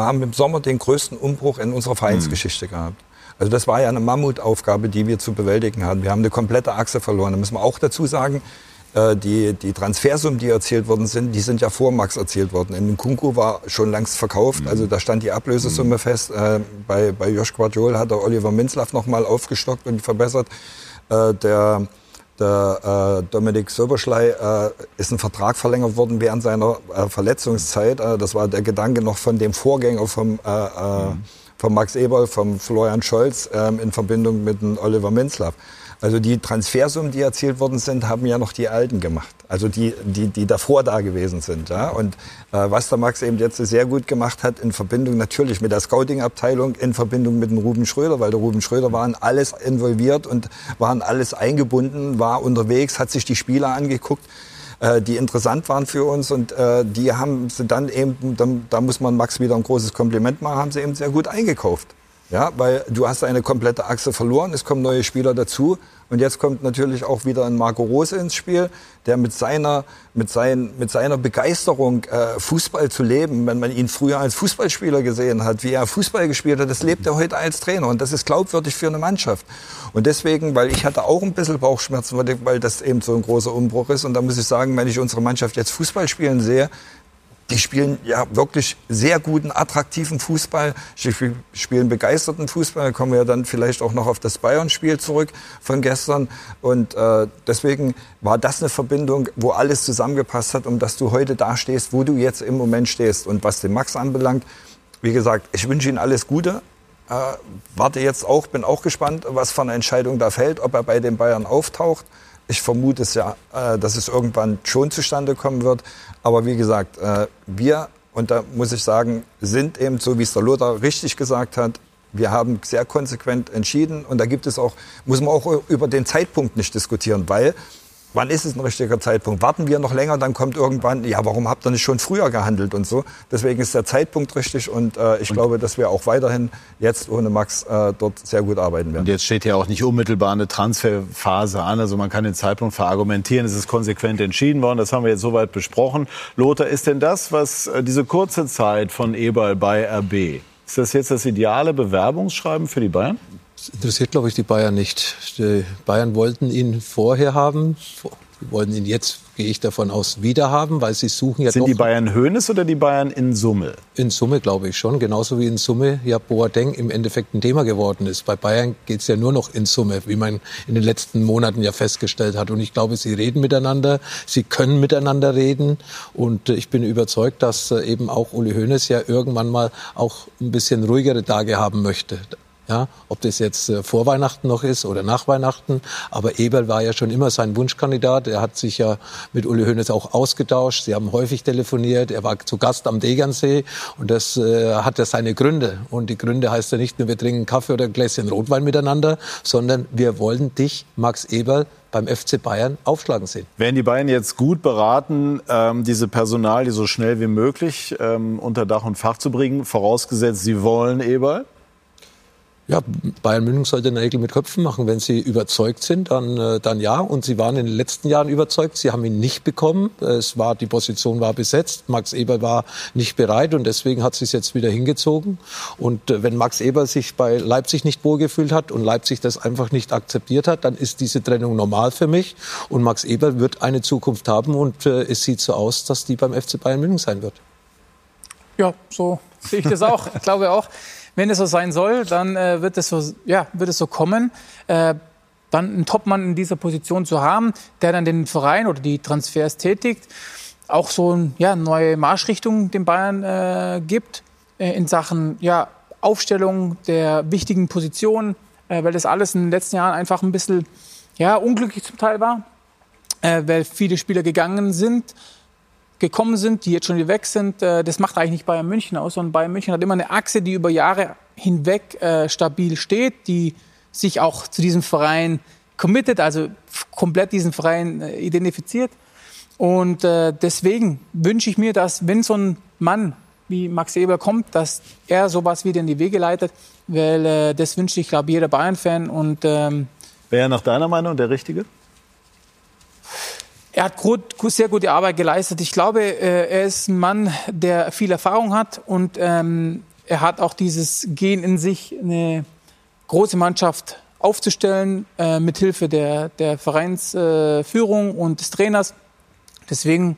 haben im Sommer den größten Umbruch in unserer Vereinsgeschichte gehabt. Also das war ja eine Mammutaufgabe, die wir zu bewältigen hatten. Wir haben eine komplette Achse verloren. Da müssen wir auch dazu sagen, die Transfersummen, die erzielt worden sind, die sind ja vor Max erzielt worden. In Nkunku war schon längst verkauft, also da stand die Ablösesumme fest. Bei Josh Guardiol hat er Oliver Mintzlaff nochmal aufgestockt und verbessert. Der Dominik Soboschlei ist ein Vertrag verlängert worden während seiner Verletzungszeit. Das war der Gedanke noch von dem Vorgänger von Max Eberl, von Florian Scholz in Verbindung mit dem Oliver Mintzlaff. Also die Transfersummen, die erzielt worden sind, haben ja noch die alten gemacht. Also die davor da gewesen sind. Ja? Und was der Max eben jetzt sehr gut gemacht hat, in Verbindung natürlich mit der Scouting-Abteilung, in Verbindung mit dem Rouven Schröder, weil der Rouven Schröder war in alles involviert und war in alles eingebunden, war unterwegs, hat sich die Spieler angeguckt, die interessant waren für uns. Und die haben sie dann eben, da muss man Max wieder ein großes Kompliment machen, haben sie eben sehr gut eingekauft. Ja, weil du hast eine komplette Achse verloren, es kommen neue Spieler dazu und jetzt kommt natürlich auch wieder ein Marco Reus ins Spiel, der mit seiner Begeisterung Fußball zu leben, wenn man ihn früher als Fußballspieler gesehen hat, wie er Fußball gespielt hat, das lebt er heute als Trainer und das ist glaubwürdig für eine Mannschaft. Und deswegen, weil ich hatte auch ein bisschen Bauchschmerzen, weil das eben so ein großer Umbruch ist und da muss ich sagen, wenn ich unsere Mannschaft jetzt Fußball spielen sehe, die spielen ja wirklich sehr guten, attraktiven Fußball, sie spielen begeisterten Fußball, da kommen wir ja dann vielleicht auch noch auf das Bayern-Spiel zurück von gestern und deswegen war das eine Verbindung, wo alles zusammengepasst hat, um dass du heute da stehst, wo du jetzt im Moment stehst. Und was den Max anbelangt, wie gesagt, ich wünsche ihm alles Gute, warte jetzt auch, bin auch gespannt, was für eine Entscheidung da fällt, ob er bei den Bayern auftaucht. Ich vermute es ja, dass es irgendwann schon zustande kommen wird. Aber wie gesagt, wir, und da muss ich sagen, sind eben, so wie es der Lothar richtig gesagt hat, wir haben sehr konsequent entschieden. Und da gibt es auch, muss man auch über den Zeitpunkt nicht diskutieren, weil, wann ist es ein richtiger Zeitpunkt? Warten wir noch länger, dann kommt irgendwann, ja, warum habt ihr nicht schon früher gehandelt und so? Deswegen ist der Zeitpunkt richtig und ich glaube, dass wir auch weiterhin jetzt ohne Max dort sehr gut arbeiten werden. Und jetzt steht ja auch nicht unmittelbar eine Transferphase an, also man kann den Zeitpunkt verargumentieren, es ist konsequent entschieden worden, das haben wir jetzt soweit besprochen. Lothar, ist denn das, was diese kurze Zeit von Eberl bei RB, ist das jetzt das ideale Bewerbungsschreiben für die Bayern? Das interessiert, glaube ich, die Bayern nicht. Die Bayern wollten ihn vorher haben. Die wollen ihn jetzt, gehe ich davon aus, wieder haben, weil sie suchen ja. Sind doch die Bayern Hoeneß oder die Bayern in Summe? In Summe, glaube ich schon. Genauso wie in Summe ja Boateng im Endeffekt ein Thema geworden ist. Bei Bayern geht es ja nur noch in Summe, wie man in den letzten Monaten ja festgestellt hat. Und ich glaube, sie reden miteinander, sie können miteinander reden. Und ich bin überzeugt, dass eben auch Uli Hoeneß ja irgendwann mal auch ein bisschen ruhigere Tage haben möchte. Ja, ob das jetzt vor Weihnachten noch ist oder nach Weihnachten. Aber Eberl war ja schon immer sein Wunschkandidat. Er hat sich ja mit Uli Hoeneß auch ausgetauscht. Sie haben häufig telefoniert. Er war zu Gast am Degernsee. Und das hat ja seine Gründe. Und die Gründe heißt ja nicht nur, wir trinken Kaffee oder ein Gläschen Rotwein miteinander, sondern wir wollen dich, Max Eberl, beim FC Bayern aufschlagen sehen. Wären die Bayern jetzt gut beraten, diese Personalie so schnell wie möglich unter Dach und Fach zu bringen, vorausgesetzt, sie wollen Eberl? Ja, Bayern München sollte in der Regel mit Köpfen machen. Wenn sie überzeugt sind, dann ja. Und sie waren in den letzten Jahren überzeugt. Sie haben ihn nicht bekommen. Die Position war besetzt. Max Eberl war nicht bereit und deswegen hat sie es jetzt wieder hingezogen. Und wenn Max Eberl sich bei Leipzig nicht wohlgefühlt hat und Leipzig das einfach nicht akzeptiert hat, dann ist diese Trennung normal für mich. Und Max Eberl wird eine Zukunft haben und es sieht so aus, dass die beim FC Bayern München sein wird. Ja, so sehe ich das auch. Ich glaube auch. Wenn es so sein soll, dann wird es so kommen, dann einen Topmann in dieser Position zu haben, der dann den Verein oder die Transfers tätigt, auch so eine neue Marschrichtung den Bayern gibt in Sachen Aufstellung der wichtigen Positionen, weil das alles in den letzten Jahren einfach ein bisschen unglücklich zum Teil war, weil viele Spieler gekommen sind, die jetzt schon wieder weg sind, das macht eigentlich nicht Bayern München aus, sondern Bayern München hat immer eine Achse, die über Jahre hinweg stabil steht, die sich auch zu diesem Verein committed, also komplett diesen Verein identifiziert. Und deswegen wünsche ich mir, dass wenn so ein Mann wie Max Eberl kommt, dass er sowas wieder in die Wege leitet, weil das wünscht sich, glaube ich, jeder Bayern-Fan. Und wäre er nach deiner Meinung der Richtige? Er hat sehr gute Arbeit geleistet. Ich glaube, er ist ein Mann, der viel Erfahrung hat und er hat auch dieses Gen in sich, eine große Mannschaft aufzustellen, mit Hilfe der Vereinsführung und des Trainers. Deswegen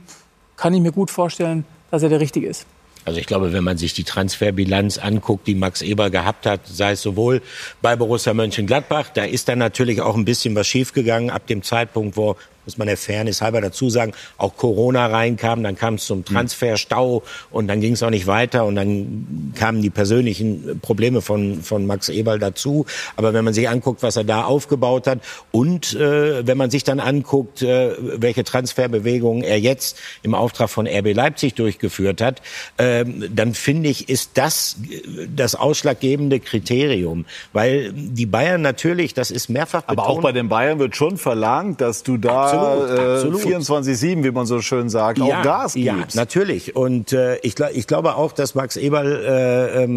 kann ich mir gut vorstellen, dass er der Richtige ist. Also ich glaube, wenn man sich die Transferbilanz anguckt, die Max Eberl gehabt hat, sei es sowohl bei Borussia Mönchengladbach, da ist dann natürlich auch ein bisschen was schiefgegangen ab dem Zeitpunkt, wo, muss man der Fairness halber dazu sagen, auch Corona reinkam, dann kam es zum Transferstau und dann ging es auch nicht weiter und dann kamen die persönlichen Probleme von Max Eberl dazu. Aber wenn man sich anguckt, was er da aufgebaut hat und wenn man sich dann anguckt, welche Transferbewegungen er jetzt im Auftrag von RB Leipzig durchgeführt hat, dann finde ich, ist das das ausschlaggebende Kriterium. Weil die Bayern natürlich, das ist mehrfach betont. Aber auch bei den Bayern wird schon verlangt, dass du da 24/7, wie man so schön sagt, ja, auch Gas gibt. Ja, natürlich. Und ich glaube auch, dass Max Eberl,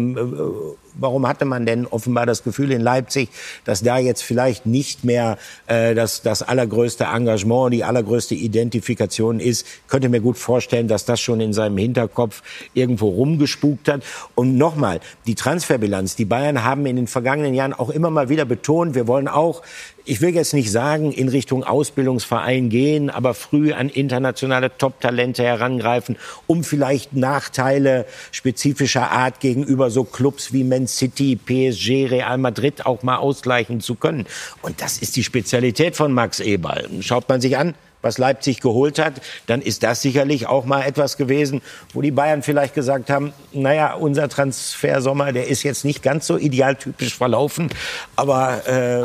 warum hatte man denn offenbar das Gefühl in Leipzig, dass da jetzt vielleicht nicht mehr das allergrößte Engagement, die allergrößte Identifikation ist? Ich könnte mir gut vorstellen, dass das schon in seinem Hinterkopf irgendwo rumgespukt hat. Und nochmal, die Transferbilanz. Die Bayern haben in den vergangenen Jahren auch immer mal wieder betont, wir wollen auch, ich will jetzt nicht sagen, in Richtung Ausbildungsverein gehen, aber früh an internationale Top-Talente herangreifen, um vielleicht Nachteile spezifischer Art gegenüber so Clubs wie Man City, PSG, Real Madrid auch mal ausgleichen zu können. Und das ist die Spezialität von Max Eberl. Schaut man sich an, was Leipzig geholt hat, dann ist das sicherlich auch mal etwas gewesen, wo die Bayern vielleicht gesagt haben, naja, unser Transfersommer, der ist jetzt nicht ganz so idealtypisch verlaufen, aber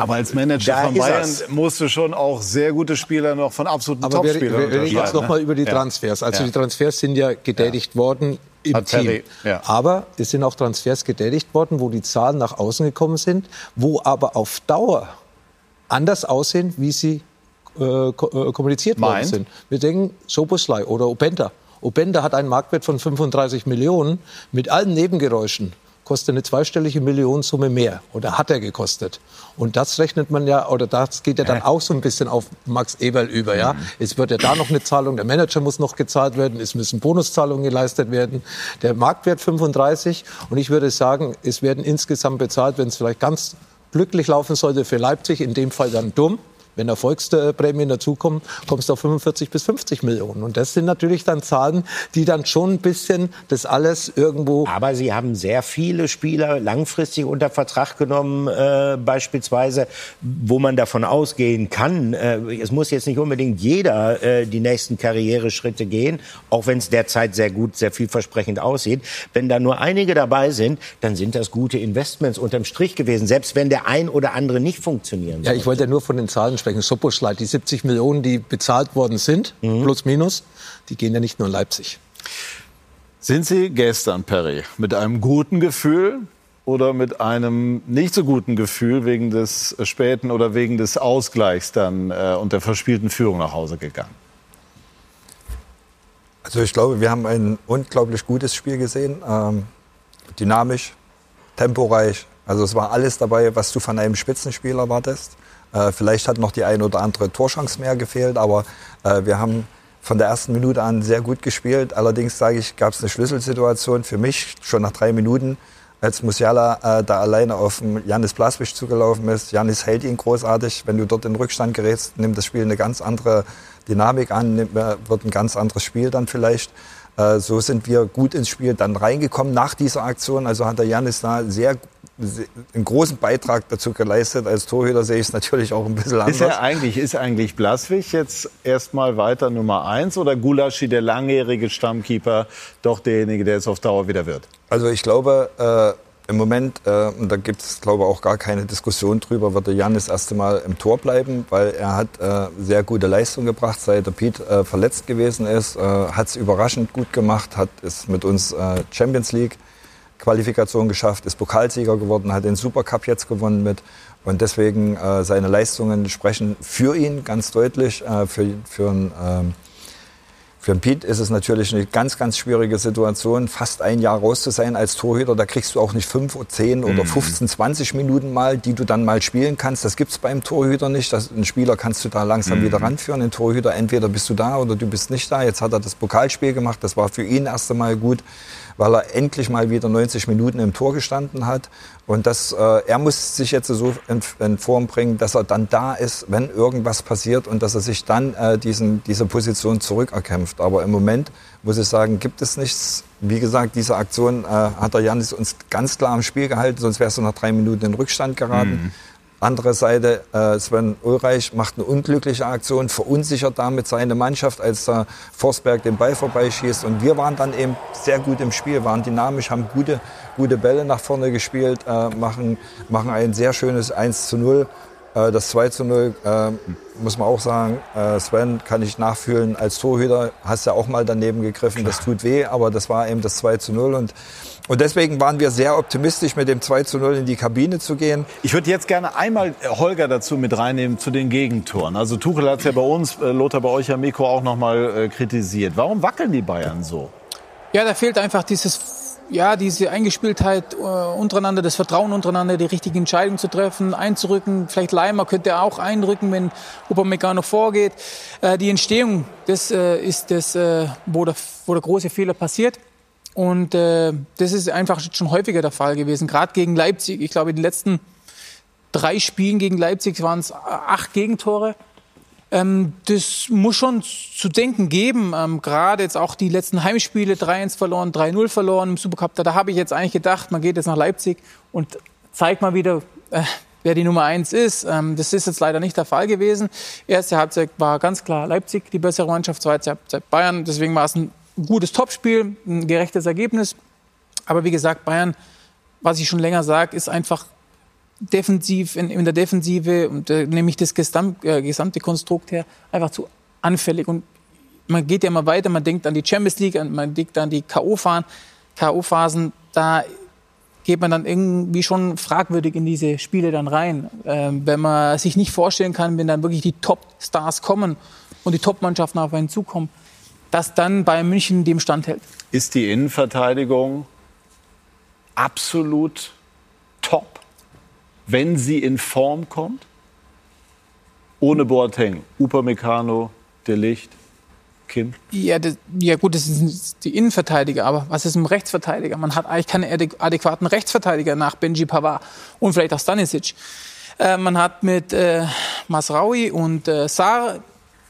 als Manager von Bayern musst du schon auch sehr gute Spieler noch von absoluten Topspielern unterscheiden. Aber wir reden jetzt noch mal über die Transfers. Also die Transfers sind ja getätigt worden im Team. Aber es sind auch Transfers getätigt worden, wo die Zahlen nach außen gekommen sind, wo aber auf Dauer anders aussehen, wie sie kommuniziert worden sind. Wir denken Szoboszlai oder Openda. Openda hat einen Marktwert von 35 Millionen mit allen Nebengeräuschen. Kostet eine zweistellige Millionensumme mehr oder hat er gekostet. Und das rechnet man ja, oder das geht ja dann auch so ein bisschen auf Max Eberl über. Ja? Es wird ja da noch eine Zahlung, der Manager muss noch gezahlt werden, es müssen Bonuszahlungen geleistet werden. Der Marktwert 35 und ich würde sagen, es werden insgesamt bezahlt, wenn es vielleicht ganz glücklich laufen sollte für Leipzig, in dem Fall dann dumm. Wenn Erfolgsprämien dazukommen, kommst du auf 45 bis 50 Millionen. Und das sind natürlich dann Zahlen, die dann schon ein bisschen das alles irgendwo... Aber sie haben sehr viele Spieler langfristig unter Vertrag genommen, beispielsweise, wo man davon ausgehen kann, es muss jetzt nicht unbedingt jeder die nächsten Karriereschritte gehen, auch wenn es derzeit sehr gut, sehr vielversprechend aussieht. Wenn da nur einige dabei sind, dann sind das gute Investments unterm Strich gewesen, selbst wenn der ein oder andere nicht funktionieren soll. Ja, ich wollte ja nur von den Zahlen Szoboszlai, die 70 Millionen, die bezahlt worden sind, plus minus, die gehen ja nicht nur in Leipzig. Sind Sie gestern, Perry, mit einem guten Gefühl oder mit einem nicht so guten Gefühl wegen des späten oder wegen des Ausgleichs dann und der verspielten Führung nach Hause gegangen? Also ich glaube, wir haben ein unglaublich gutes Spiel gesehen. Dynamisch, temporeich. Also es war alles dabei, was du von einem Spitzenspiel erwartest. Vielleicht hat noch die eine oder andere Torchance mehr gefehlt, aber wir haben von der ersten Minute an sehr gut gespielt. Allerdings, sage ich, gab es eine Schlüsselsituation für mich, schon nach 3 Minuten, als Musiala da alleine auf Janis Blaswich zugelaufen ist. Janis hält ihn großartig. Wenn du dort in Rückstand gerätst, nimmt das Spiel eine ganz andere Dynamik an, wird ein ganz anderes Spiel dann vielleicht. So sind wir gut ins Spiel dann reingekommen nach dieser Aktion. Also hat der Janis da sehr einen großen Beitrag dazu geleistet. Als Torhüter sehe ich es natürlich auch ein bisschen anders. Ist eigentlich Blaswich jetzt erstmal weiter Nummer 1 oder Gulaschi, der langjährige Stammkeeper, doch derjenige, der jetzt auf Dauer wieder wird? Also ich glaube, im Moment, und da gibt es glaube auch gar keine Diskussion drüber, wird der Janis erst einmal im Tor bleiben, weil er hat sehr gute Leistung gebracht, seit der Piet verletzt gewesen ist, hat es überraschend gut gemacht, ist mit uns Champions League Qualifikation geschafft, ist Pokalsieger geworden, hat den Supercup jetzt gewonnen mit. Und deswegen seine Leistungen sprechen für ihn ganz deutlich. Für einen Piet ist es natürlich eine ganz, ganz schwierige Situation, fast ein Jahr raus zu sein als Torhüter. Da kriegst du auch nicht 5, 10 oder 15, 20 Minuten mal, die du dann mal spielen kannst. Das gibt's beim Torhüter nicht. Einen Spieler kannst du da langsam wieder ranführen. Den Torhüter, entweder bist du da oder du bist nicht da. Jetzt hat er das Pokalspiel gemacht. Das war für ihn erst einmal gut, weil er endlich mal wieder 90 Minuten im Tor gestanden hat. Und das, er muss sich jetzt so in Form bringen, dass er dann da ist, wenn irgendwas passiert und dass er sich dann diese Position zurückerkämpft. Aber im Moment, muss ich sagen, gibt es nichts. Wie gesagt, diese Aktion hat der Jannis uns ganz klar im Spiel gehalten, sonst wärst du nach 3 Minuten in Rückstand geraten. Mhm. Andere Seite, Sven Ulreich macht eine unglückliche Aktion, verunsichert damit seine Mannschaft, als der Forsberg den Ball vorbeischießt. Und wir waren dann eben sehr gut im Spiel, waren dynamisch, haben gute Bälle nach vorne gespielt, machen ein sehr schönes 1:0. Das 2:0, muss man auch sagen, Sven, kann ich nachfühlen, als Torhüter hast ja auch mal daneben gegriffen, das tut weh, aber das war eben das 2:0 und deswegen waren wir sehr optimistisch, mit dem 2:0 in die Kabine zu gehen. Ich würde jetzt gerne einmal Holger dazu mit reinnehmen, zu den Gegentoren. Also Tuchel hat es ja bei uns, Lothar, bei euch am Mikro auch nochmal kritisiert. Warum wackeln die Bayern so? Ja, da fehlt einfach diese Eingespieltheit untereinander, das Vertrauen untereinander, die richtigen Entscheidungen zu treffen, einzurücken. Vielleicht Laimer könnte auch einrücken, wenn Upamecano vorgeht. Die Entstehung, das ist das, wo der große Fehler passiert. Und das ist einfach schon häufiger der Fall gewesen, gerade gegen Leipzig. Ich glaube, in den letzten 3 Spielen gegen Leipzig waren es 8 Gegentore. Das muss schon zu denken geben, gerade jetzt auch die letzten Heimspiele, 3-1 verloren, 3-0 verloren im Supercup, da habe ich jetzt eigentlich gedacht, man geht jetzt nach Leipzig und zeigt mal wieder, wer die Nummer 1 ist. Das ist jetzt leider nicht der Fall gewesen. Erste Halbzeit war ganz klar Leipzig die bessere Mannschaft, zweite Halbzeit Bayern, deswegen war es ein gutes Topspiel, ein gerechtes Ergebnis. Aber wie gesagt, Bayern, was ich schon länger sage, ist einfach defensiv, in der Defensive, und da nehme ich das gesamte Konstrukt her, einfach zu anfällig. Und man geht ja immer weiter, man denkt an die Champions League, man denkt an die K.O.-Phasen, da geht man dann irgendwie schon fragwürdig in diese Spiele dann rein. Wenn man sich nicht vorstellen kann, wenn dann wirklich die Top-Stars kommen und die Top-Mannschaften auf einen zukommen, dass dann Bayern München dem standhält. Ist die Innenverteidigung absolut top, wenn sie in Form kommt? Ohne Boateng, Upamecano, De Ligt, Kim? Ja gut, das sind die Innenverteidiger, aber was ist ein Rechtsverteidiger? Man hat eigentlich keine adäquaten Rechtsverteidiger nach Benji Pavard und vielleicht auch Stanišić. Man hat mit Masraoui und Saar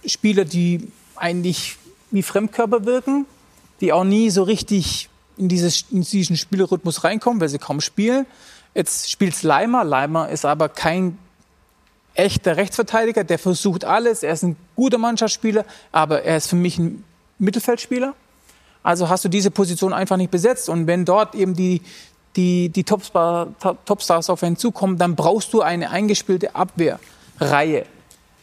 Spieler, die eigentlich wie Fremdkörper wirken, die auch nie so richtig in diesen Spielrhythmus reinkommen, weil sie kaum spielen. Jetzt spielt Laimer. Laimer ist aber kein echter Rechtsverteidiger. Der versucht alles. Er ist ein guter Mannschaftsspieler, aber er ist für mich ein Mittelfeldspieler. Also hast du diese Position einfach nicht besetzt. Und wenn dort eben die Topstars auf einen zukommen, dann brauchst du eine eingespielte Abwehrreihe.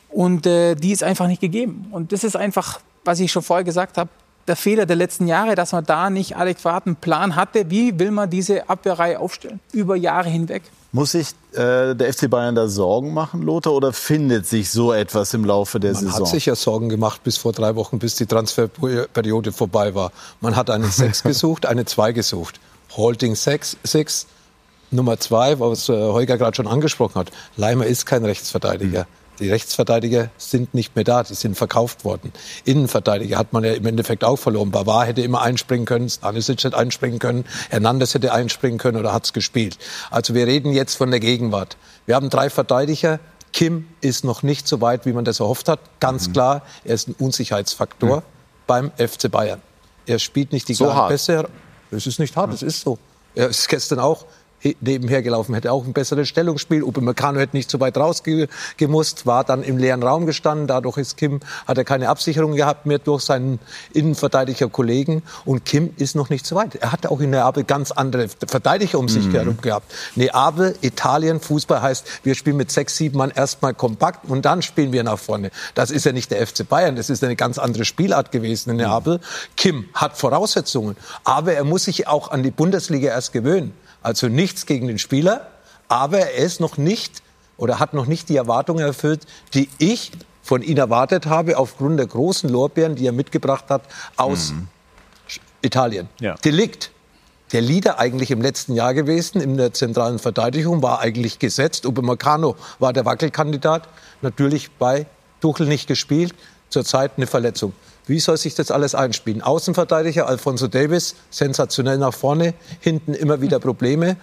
Und die ist einfach nicht gegeben. Und das ist einfach, was ich schon vorher gesagt habe, der Fehler der letzten Jahre, dass man da nicht adäquaten Plan hatte. Wie will man diese Abwehrreihe aufstellen? Über Jahre hinweg. Muss sich der FC Bayern da Sorgen machen, Lothar? Oder findet sich so etwas im Laufe der Saison? Man hat sich ja Sorgen gemacht bis vor 3 Wochen, bis die Transferperiode vorbei war. Man hat eine 6 gesucht, eine 2 gesucht. Holding 6, Nummer 2, was Holger gerade schon angesprochen hat. Laimer ist kein Rechtsverteidiger. Die Rechtsverteidiger sind nicht mehr da, die sind verkauft worden. Innenverteidiger hat man ja im Endeffekt auch verloren. Pavard hätte immer einspringen können, Stanišić hätte einspringen können, Hernández hätte einspringen können oder hat's gespielt. Also wir reden jetzt von der Gegenwart. Wir haben 3 Verteidiger. Kim ist noch nicht so weit, wie man das erhofft hat. Ganz klar, er ist ein Unsicherheitsfaktor beim FC Bayern. Er spielt nicht die klaren Pässe. Es ist nicht hart, es ist so. Er ist gestern auch nebenher gelaufen, hätte auch ein besseres Stellungsspiel. Upamecano hätte nicht so weit rausgemusst, war dann im leeren Raum gestanden. Dadurch ist Kim, hat er keine Absicherung gehabt mehr durch seinen Innenverteidiger-Kollegen. Und Kim ist noch nicht so weit. Er hat auch in der Neapel ganz andere Verteidiger um sich herum gehabt. Neapel, Italien, Fußball heißt, wir spielen mit 6, 7 Mann erstmal kompakt und dann spielen wir nach vorne. Das ist ja nicht der FC Bayern, das ist eine ganz andere Spielart gewesen in Neapel. Kim hat Voraussetzungen, aber er muss sich auch an die Bundesliga erst gewöhnen. Also nichts gegen den Spieler, aber er ist noch nicht oder hat noch nicht die Erwartungen erfüllt, die ich von ihm erwartet habe, aufgrund der großen Lorbeeren, die er mitgebracht hat aus Italien. Ja. De Ligt, der Leader eigentlich im letzten Jahr gewesen, in der zentralen Verteidigung, war eigentlich gesetzt. Upamecano war der Wackelkandidat, natürlich bei Tuchel nicht gespielt, zurzeit eine Verletzung. Wie soll sich das alles einspielen? Außenverteidiger Alphonso Davies, sensationell nach vorne, hinten immer wieder Probleme,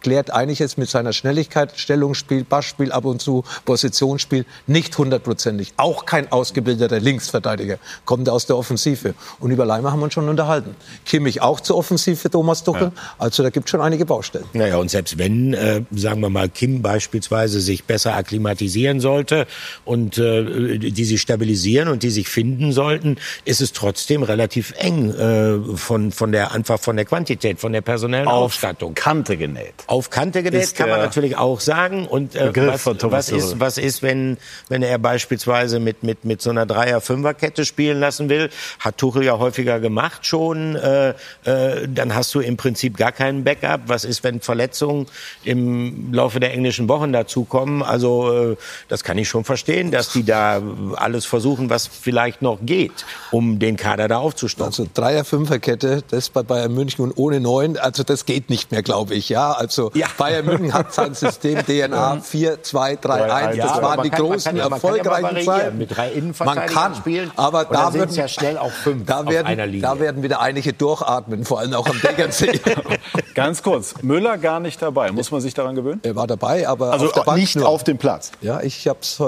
klärt einiges mit seiner Schnelligkeit, Stellungsspiel, Passspiel ab und zu, Positionsspiel, nicht hundertprozentig. Auch kein ausgebildeter Linksverteidiger, kommt aus der Offensive. Und über Laimer haben wir uns schon unterhalten. Kimmich auch zur Offensive, Thomas Tuchel, also da gibt es schon einige Baustellen. Naja, und selbst wenn, sagen wir mal, Kim beispielsweise sich besser akklimatisieren sollte und die sich stabilisieren und die sich finden sollten, ist es trotzdem relativ eng von der Quantität, von der personellen Ausstattung. Auf Kante genäht, kann man natürlich auch sagen. Und was ist, wenn er beispielsweise mit so einer 3er-5er-Kette spielen lassen will, hat Tuchel ja häufiger gemacht schon, dann hast du im Prinzip gar keinen Backup. Was ist, wenn Verletzungen im Laufe der englischen Wochen dazukommen? Also das kann ich schon verstehen, dass die da alles versuchen, was vielleicht noch geht, um den Kader da aufzustocken. Also 3er-5er-Kette, das bei Bayern München und ohne 9, also das geht nicht mehr, glaube ich. Ja, also Bayern München hat sein System DNA 4-2-3-1. Das waren die großen, erfolgreichen Zeiten. Man kann, aber da sind es ja schnell auch 5 auf einer Linie. Da werden wieder einige durchatmen, vor allem auch am Degernsee. Ganz kurz, Müller gar nicht dabei. Muss man sich daran gewöhnen? Er war dabei, aber also auf der Bank nicht nur. Auf dem Platz. Ja, ich hab's.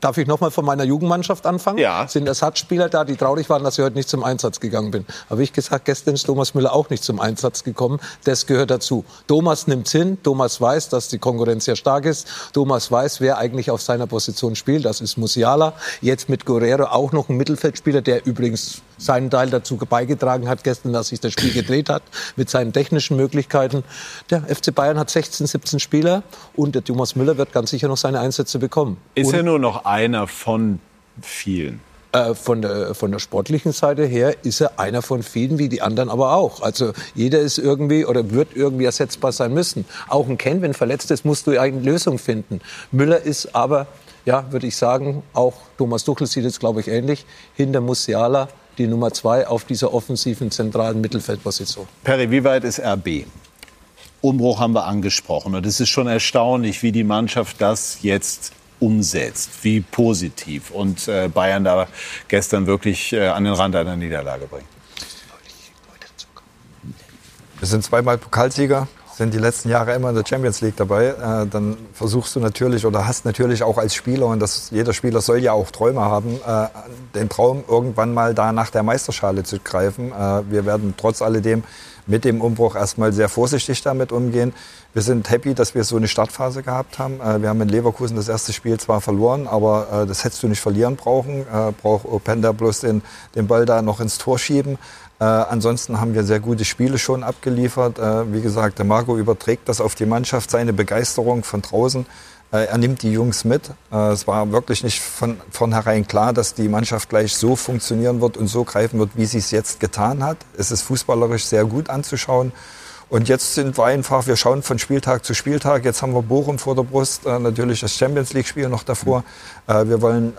Darf ich nochmal von meiner Jugendmannschaft anfangen? Ja. Sind Ersatzspieler da, die traurig waren, dass ich heute nicht zum Einsatz gegangen bin. Habe ich gesagt, gestern ist Thomas Müller auch nicht zum Einsatz gekommen. Das gehört dazu. Thomas nimmt's hin. Thomas weiß, dass die Konkurrenz sehr stark ist. Thomas weiß, wer eigentlich auf seiner Position spielt. Das ist Musiala. Jetzt mit Guerrero auch noch ein Mittelfeldspieler, der übrigens seinen Teil dazu beigetragen hat gestern, dass sich das Spiel gedreht hat, mit seinen technischen Möglichkeiten. Der FC Bayern hat 16, 17 Spieler und der Thomas Müller wird ganz sicher noch seine Einsätze bekommen. Ist er nur noch einer von vielen? Von der sportlichen Seite her ist er einer von vielen, wie die anderen aber auch. Also jeder ist irgendwie oder wird irgendwie ersetzbar sein müssen. Auch ein Ken, wenn verletzt ist, musst du eine Lösung finden. Müller ist aber, ja, würde ich sagen, auch Thomas Tuchel sieht es, glaube ich, ähnlich, hinter Musiala die Nummer 2 auf dieser offensiven, zentralen Mittelfeldposition. Perry, wie weit ist RB? Umbruch haben wir angesprochen. Und es ist schon erstaunlich, wie die Mannschaft das jetzt umsetzt, wie positiv. Und Bayern da gestern wirklich an den Rand einer Niederlage bringt. Wir sind zweimal Pokalsieger, sind die letzten Jahre immer in der Champions League dabei. Dann versuchst du natürlich oder hast natürlich auch als Spieler, und jeder Spieler soll ja auch Träume haben, den Traum irgendwann mal da nach der Meisterschale zu greifen. Wir werden trotz alledem mit dem Umbruch erstmal sehr vorsichtig damit umgehen. Wir sind happy, dass wir so eine Startphase gehabt haben. Wir haben in Leverkusen das erste Spiel zwar verloren, aber das hättest du nicht verlieren brauchen. Braucht Openda bloß den Ball da noch ins Tor schieben. Ansonsten haben wir sehr gute Spiele schon abgeliefert. Wie gesagt, der Marco überträgt das auf die Mannschaft, seine Begeisterung von draußen. Er nimmt die Jungs mit. Es war wirklich nicht von vornherein klar, dass die Mannschaft gleich so funktionieren wird und so greifen wird, wie sie es jetzt getan hat. Es ist fußballerisch sehr gut anzuschauen. Und jetzt sind wir einfach, wir schauen von Spieltag zu Spieltag. Jetzt haben wir Bochum vor der Brust, natürlich das Champions-League-Spiel noch davor. Wir wollen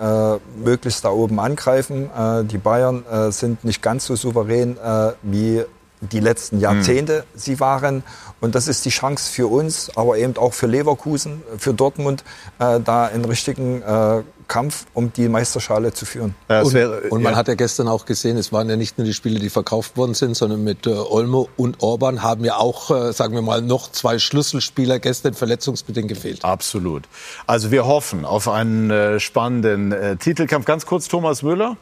möglichst da oben angreifen. Die Bayern sind nicht ganz so souverän, wie die letzten Jahrzehnte sie waren. Und das ist die Chance für uns, aber eben auch für Leverkusen, für Dortmund, da einen richtigen Kampf um die Meisterschale zu führen. Und man hat ja gestern auch gesehen, es waren ja nicht nur die Spiele, die verkauft worden sind, sondern mit Olmo und Orban haben ja auch, sagen wir mal, noch 2 Schlüsselspieler gestern verletzungsbedingt gefehlt. Absolut. Also wir hoffen auf einen spannenden Titelkampf. Ganz kurz, Thomas Müller,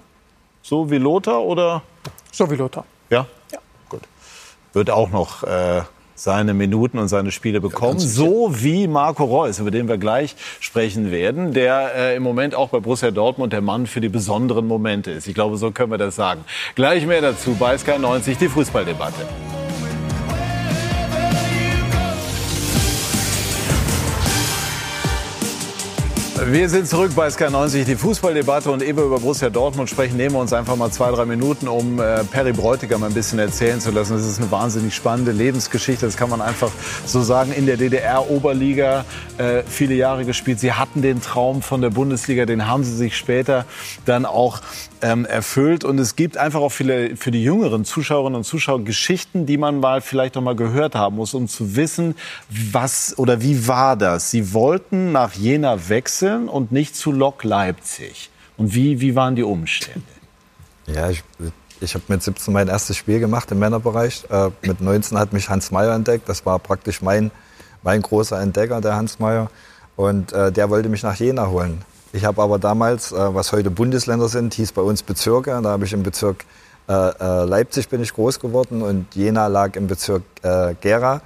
so wie Lothar oder? So wie Lothar. Ja? Ja. Gut. Wird auch noch seine Minuten und seine Spiele bekommen, ja, so wie Marco Reus, über den wir gleich sprechen werden, der im Moment auch bei Borussia Dortmund der Mann für die besonderen Momente ist. Ich glaube, so können wir das sagen. Gleich mehr dazu bei Sky90, die Fußballdebatte. Wir sind zurück bei Sky90, die Fußballdebatte, und ehe wir über Borussia Dortmund sprechen, nehmen wir uns einfach mal 2-3 Minuten, um Perry Bräutigam ein bisschen erzählen zu lassen. Das ist eine wahnsinnig spannende Lebensgeschichte, das kann man einfach so sagen. In der DDR-Oberliga viele Jahre gespielt. Sie hatten den Traum von der Bundesliga, den haben sie sich später dann auch erfüllt. Und es gibt einfach auch viele, für die jüngeren Zuschauerinnen und Zuschauer, Geschichten, die man mal vielleicht noch mal gehört haben muss, um zu wissen, was oder wie war das. Sie wollten nach Jena wechseln und nicht zu Lok Leipzig. Und wie waren die Umstände? Ja, ich habe mit 17 mein erstes Spiel gemacht im Männerbereich. Mit 19 hat mich Hans Maier entdeckt. Das war praktisch mein großer Entdecker, der Hans Maier. Und der wollte mich nach Jena holen. Ich habe aber damals, was heute Bundesländer sind, hieß bei uns Bezirke. Da habe ich im Bezirk Leipzig bin ich groß geworden und Jena lag im Bezirk Gera.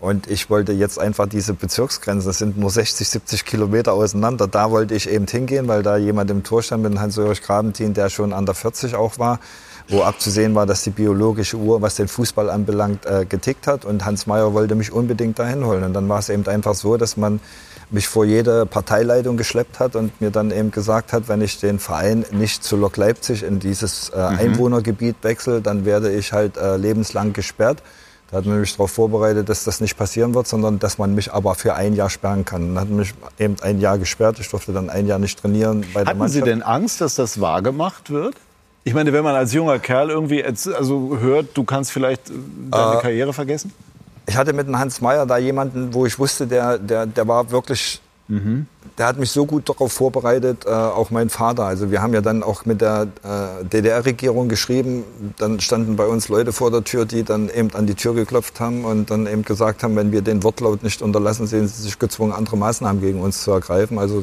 Und ich wollte jetzt einfach diese Bezirksgrenzen, das sind nur 60, 70 Kilometer auseinander, da wollte ich eben hingehen, weil da jemand im Tor stand mit Hans-Ulrich Grabentin, der schon an der 40 auch war, wo abzusehen war, dass die biologische Uhr, was den Fußball anbelangt, getickt hat. Und Hans Maier wollte mich unbedingt dahin holen. Und dann war es eben einfach so, dass man mich vor jede Parteileitung geschleppt hat und mir dann eben gesagt hat, wenn ich den Verein nicht zu Lok Leipzig in dieses Einwohnergebiet wechsle, dann werde ich halt lebenslang gesperrt. Da hat man mich darauf vorbereitet, dass das nicht passieren wird, sondern dass man mich aber für ein Jahr sperren kann. Dann hat man mich eben ein Jahr gesperrt, ich durfte dann ein Jahr nicht trainieren bei der Hatten Mannschaft. Sie denn Angst, dass das wahrgemacht wird? Ich meine, wenn man als junger Kerl irgendwie also hört, du kannst vielleicht deine Karriere vergessen? Ich hatte mit dem Hans Maier da jemanden, wo ich wusste, der war wirklich, der hat mich so gut darauf vorbereitet, auch mein Vater. Also wir haben ja dann auch mit der DDR-Regierung geschrieben, dann standen bei uns Leute vor der Tür, die dann eben an die Tür geklopft haben und dann eben gesagt haben, wenn wir den Wortlaut nicht unterlassen, sehen sie sich gezwungen, andere Maßnahmen gegen uns zu ergreifen. Also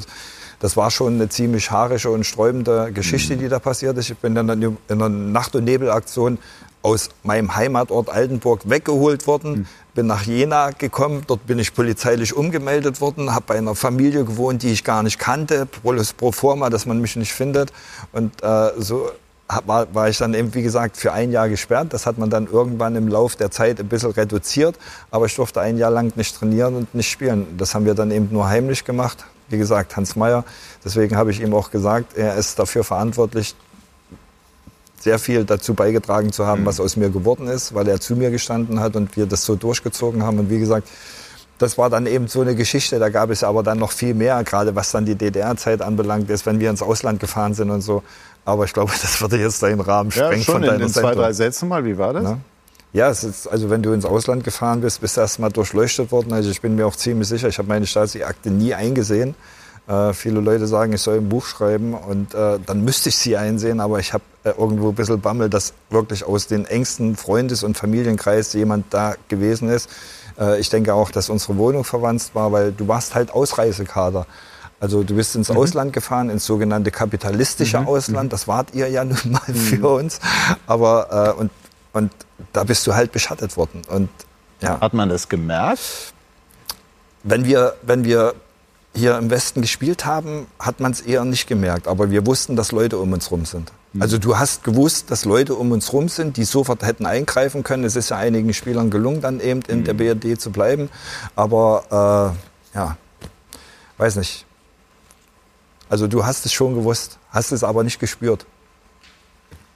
das war schon eine ziemlich haarische und sträubende Geschichte, die da passiert ist. Ich bin dann in einer Nacht- und Nebelaktion aus meinem Heimatort Altenburg weggeholt worden, bin nach Jena gekommen, dort bin ich polizeilich umgemeldet worden, habe bei einer Familie gewohnt, die ich gar nicht kannte, pro forma, dass man mich nicht findet. Und so war ich dann eben, wie gesagt, für ein Jahr gesperrt. Das hat man dann irgendwann im Lauf der Zeit ein bisschen reduziert, aber ich durfte ein Jahr lang nicht trainieren und nicht spielen. Das haben wir dann eben nur heimlich gemacht. Wie gesagt, Hans Maier, deswegen habe ich ihm auch gesagt, er ist dafür verantwortlich, sehr viel dazu beigetragen zu haben, was aus mir geworden ist, weil er zu mir gestanden hat und wir das so durchgezogen haben. Und wie gesagt, das war dann eben so eine Geschichte, da gab es aber dann noch viel mehr, gerade was dann die DDR-Zeit anbelangt ist, wenn wir ins Ausland gefahren sind und so. Aber ich glaube, das würde jetzt deinen Rahmen sprengen von deiner Seite. Ja, schon in 2-3 Sätzen mal, wie war das? Na? Ja, es ist, also wenn du ins Ausland gefahren bist, bist du erst mal durchleuchtet worden. Also ich bin mir auch ziemlich sicher, ich habe meine Stasi-Akte nie eingesehen. Viele Leute sagen, ich soll ein Buch schreiben und dann müsste ich sie einsehen, aber ich habe irgendwo ein bisschen Bammel, dass wirklich aus den engsten Freundes- und Familienkreis jemand da gewesen ist. Ich denke auch, dass unsere Wohnung verwandt war, weil du warst halt Ausreisekader. Also du bist ins Ausland gefahren, ins sogenannte kapitalistische Ausland. Das wart ihr ja nun mal für uns. Aber und da bist du halt beschattet worden. Und, ja. Hat man das gemerkt? Wenn wir hier im Westen gespielt haben, hat man es eher nicht gemerkt. Aber wir wussten, dass Leute um uns rum sind. Also du hast gewusst, dass Leute um uns rum sind, die sofort hätten eingreifen können. Es ist ja einigen Spielern gelungen, dann eben in der BRD zu bleiben. Aber ja, weiß nicht. Also du hast es schon gewusst, hast es aber nicht gespürt.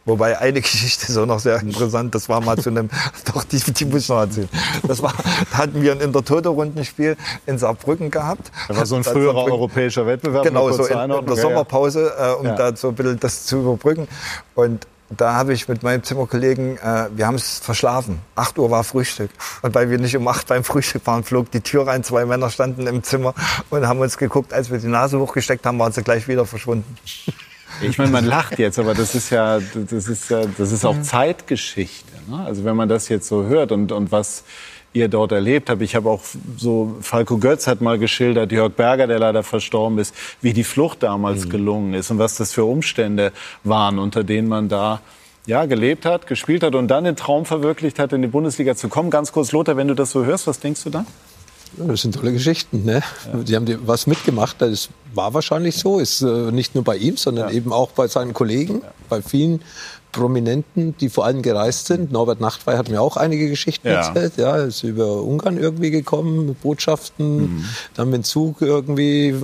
Wobei eine Geschichte ist auch noch sehr interessant, das war mal zu einem, doch die muss ich noch erzählen. Da hatten wir ein Intertoto-Rundenspiel in Saarbrücken gehabt. Das war so ein früherer europäischer Wettbewerb. Genau, so in der Sommerpause, da so ein bisschen das zu überbrücken. Und da habe ich mit meinem Zimmerkollegen, wir haben es verschlafen. 8 Uhr war Frühstück. Und weil wir nicht um 8 beim Frühstück waren, flog die Tür rein. 2 Männer standen im Zimmer und haben uns geguckt. Als wir die Nase hochgesteckt haben, waren sie gleich wieder verschwunden. Ich meine, man lacht jetzt, aber das ist auch Zeitgeschichte. Ne? Also wenn man das jetzt so hört und was ihr dort erlebt habt. Ich habe auch so, Falco Götz hat mal geschildert, Jörg Berger, der leider verstorben ist, wie die Flucht damals gelungen ist und was das für Umstände waren, unter denen man da ja, gelebt hat, gespielt hat und dann den Traum verwirklicht hat, in die Bundesliga zu kommen. Ganz kurz, Lothar, wenn du das so hörst, was denkst du da? Das sind tolle Geschichten, ne? Ja. Die haben was mitgemacht, das war wahrscheinlich so. Ist nicht nur bei ihm, sondern eben auch bei seinen Kollegen, bei vielen Prominenten, die vor allem gereist sind. Norbert Nachtwey hat mir auch einige Geschichten erzählt. Ja, ist über Ungarn irgendwie gekommen, mit Botschaften, dann mit dem Zug irgendwie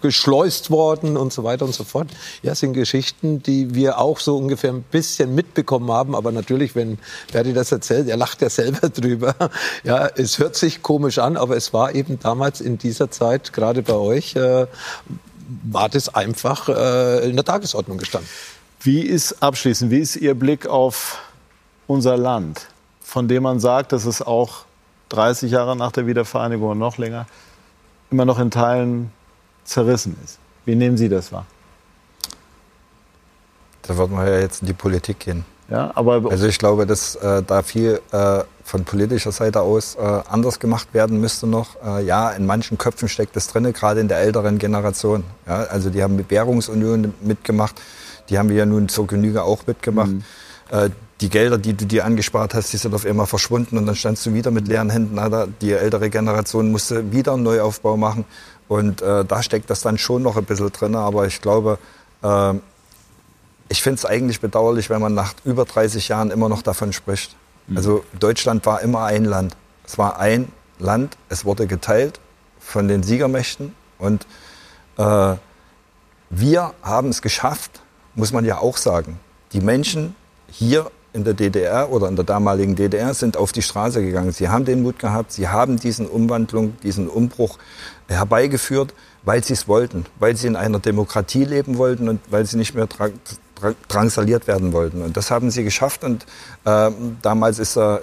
geschleust worden und so weiter und so fort. Ja, sind Geschichten, die wir auch so ungefähr ein bisschen mitbekommen haben. Aber natürlich, wenn Perry das erzählt, er lacht ja selber drüber. Ja, es hört sich komisch an, aber es war eben damals in dieser Zeit, gerade bei euch, war das einfach in der Tagesordnung gestanden. Wie ist Ihr Blick auf unser Land, von dem man sagt, dass es auch 30 Jahre nach der Wiedervereinigung und noch länger immer noch in Teilen zerrissen ist? Wie nehmen Sie das wahr? Da wird man ja jetzt in die Politik gehen. Ja, aber also ich glaube, dass da viel von politischer Seite aus anders gemacht werden müsste noch. In manchen Köpfen steckt das drin, gerade in der älteren Generation. Ja, also die haben mit Währungsunion mitgemacht. Die haben wir ja nun zur Genüge auch mitgemacht. Die Gelder, die du dir angespart hast, die sind auf einmal verschwunden. Und dann standst du wieder mit leeren Händen. Die ältere Generation musste wieder einen Neuaufbau machen. Und da steckt das dann schon noch ein bisschen drin. Aber ich glaube, ich finde es eigentlich bedauerlich, wenn man nach über 30 Jahren immer noch davon spricht. Also Deutschland war immer ein Land. Es war ein Land, es wurde geteilt von den Siegermächten. Und wir haben es geschafft, muss man ja auch sagen, die Menschen hier in der DDR oder in der damaligen DDR sind auf die Straße gegangen. Sie haben den Mut gehabt, sie haben diesen Umbruch herbeigeführt, weil sie es wollten, weil sie in einer Demokratie leben wollten und weil sie nicht mehr drangsaliert werden wollten. Und das haben sie geschafft. Und damals ist der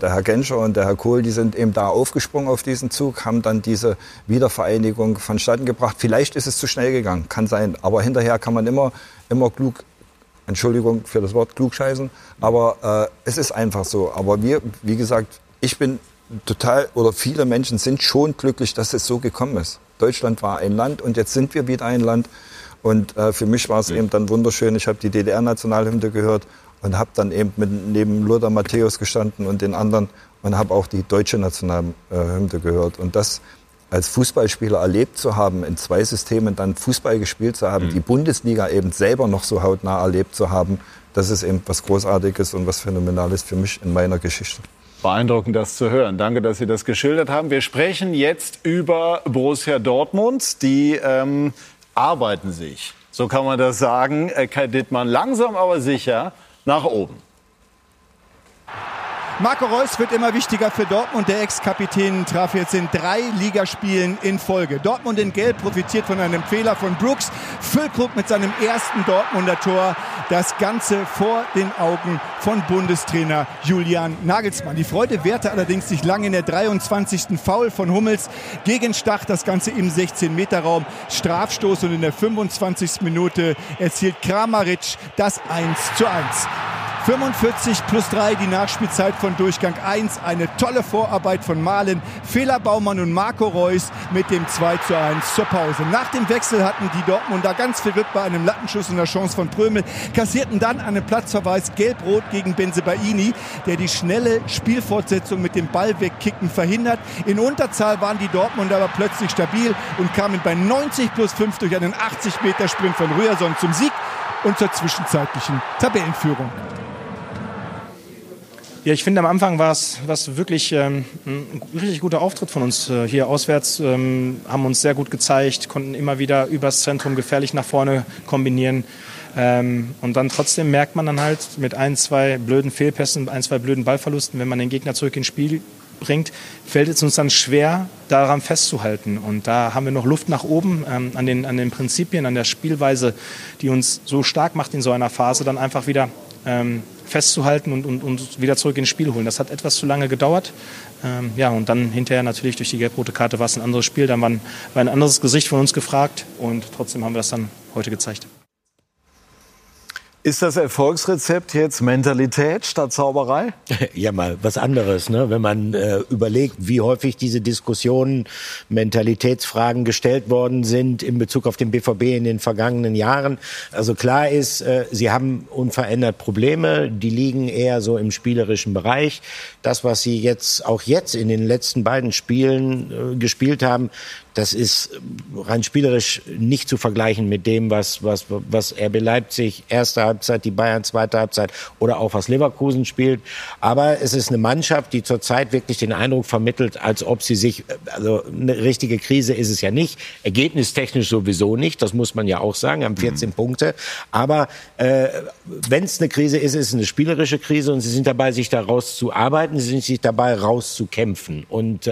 Herr Genscher und der Herr Kohl, die sind eben da aufgesprungen auf diesen Zug, haben dann diese Wiedervereinigung vonstatten gebracht. Vielleicht ist es zu schnell gegangen, kann sein. Aber hinterher kann man immer klug, Entschuldigung für das Wort, klugscheißen. Aber es ist einfach so. Aber wir, wie gesagt, ich bin total, oder viele Menschen sind schon glücklich, dass es so gekommen ist. Deutschland war ein Land und jetzt sind wir wieder ein Land. Und für mich war es eben dann wunderschön. Ich habe die DDR-Nationalhymne gehört und habe dann eben neben Lothar Matthäus gestanden und den anderen und habe auch die deutsche Nationalhymne gehört. Und das als Fußballspieler erlebt zu haben, in zwei Systemen dann Fußball gespielt zu haben, die Bundesliga eben selber noch so hautnah erlebt zu haben, das ist eben was Großartiges und was Phänomenales für mich in meiner Geschichte. Beeindruckend, das zu hören. Danke, dass Sie das geschildert haben. Wir sprechen jetzt über Borussia Dortmund, die arbeiten sich, so kann man das sagen, Kai Dittmann, langsam aber sicher nach oben. Marco Reus wird immer wichtiger für Dortmund. Der Ex-Kapitän traf jetzt in 3 Ligaspielen in Folge. Dortmund in Gelb profitiert von einem Fehler von Brooks. Füllkrug mit seinem ersten Dortmunder Tor. Das Ganze vor den Augen von Bundestrainer Julian Nagelsmann. Die Freude währte allerdings nicht lange. In der 23. Foul von Hummels gegen Stach. Das Ganze im 16-Meter-Raum. Strafstoß und in der 25. Minute erzielt Kramaric das 1:1. 45+3, die Nachspielzeit von Durchgang 1. Eine tolle Vorarbeit von Malen, Fehler Baumann und Marco Reus mit dem 2:1 zur Pause. Nach dem Wechsel hatten die Dortmunder ganz viel Glück bei einem Lattenschuss und der Chance von Prömel, kassierten dann einen Platzverweis gelb-rot gegen Bensebaini, der die schnelle Spielfortsetzung mit dem Ball wegkicken verhindert. In Unterzahl waren die Dortmunder aber plötzlich stabil und kamen bei 90+5 durch einen 80-Meter-Sprint von Ryerson zum Sieg und zur zwischenzeitlichen Tabellenführung. Ja, ich finde, am Anfang war es wirklich ein richtig guter Auftritt von uns hier auswärts. Haben uns sehr gut gezeigt, konnten immer wieder übers Zentrum gefährlich nach vorne kombinieren. Und dann trotzdem merkt man dann halt mit 1-2 blöden Fehlpässen, 1-2 blöden Ballverlusten, wenn man den Gegner zurück ins Spiel bringt, fällt es uns dann schwer, daran festzuhalten. Und da haben wir noch Luft nach oben an den Prinzipien, an der Spielweise, die uns so stark macht in so einer Phase, dann einfach wieder festzuhalten und wieder zurück ins Spiel holen. Das hat etwas zu lange gedauert. Und dann hinterher natürlich durch die gelb-rote Karte war es ein anderes Spiel. Dann war ein anderes Gesicht von uns gefragt. Und trotzdem haben wir das dann heute gezeigt. Ist das Erfolgsrezept jetzt Mentalität statt Zauberei? Ja, mal was anderes, ne? Wenn man überlegt, wie häufig diese Diskussionen, Mentalitätsfragen gestellt worden sind in Bezug auf den BVB in den vergangenen Jahren. Also klar ist, sie haben unverändert Probleme, die liegen eher so im spielerischen Bereich. Das, was sie jetzt auch jetzt in den letzten beiden Spielen gespielt haben, das ist rein spielerisch nicht zu vergleichen mit dem, was RB Leipzig erste Halbzeit, die Bayern zweite Halbzeit oder auch was Leverkusen spielt. Aber es ist eine Mannschaft, die zurzeit wirklich den Eindruck vermittelt, als ob sie sich, also eine richtige Krise ist es ja nicht, ergebnistechnisch sowieso nicht, das muss man ja auch sagen, haben 14 Punkte. Aber wenn es eine Krise ist, ist es eine spielerische Krise und sie sind dabei, sich da rauszuarbeiten, sie sind sich dabei, rauszukämpfen. Und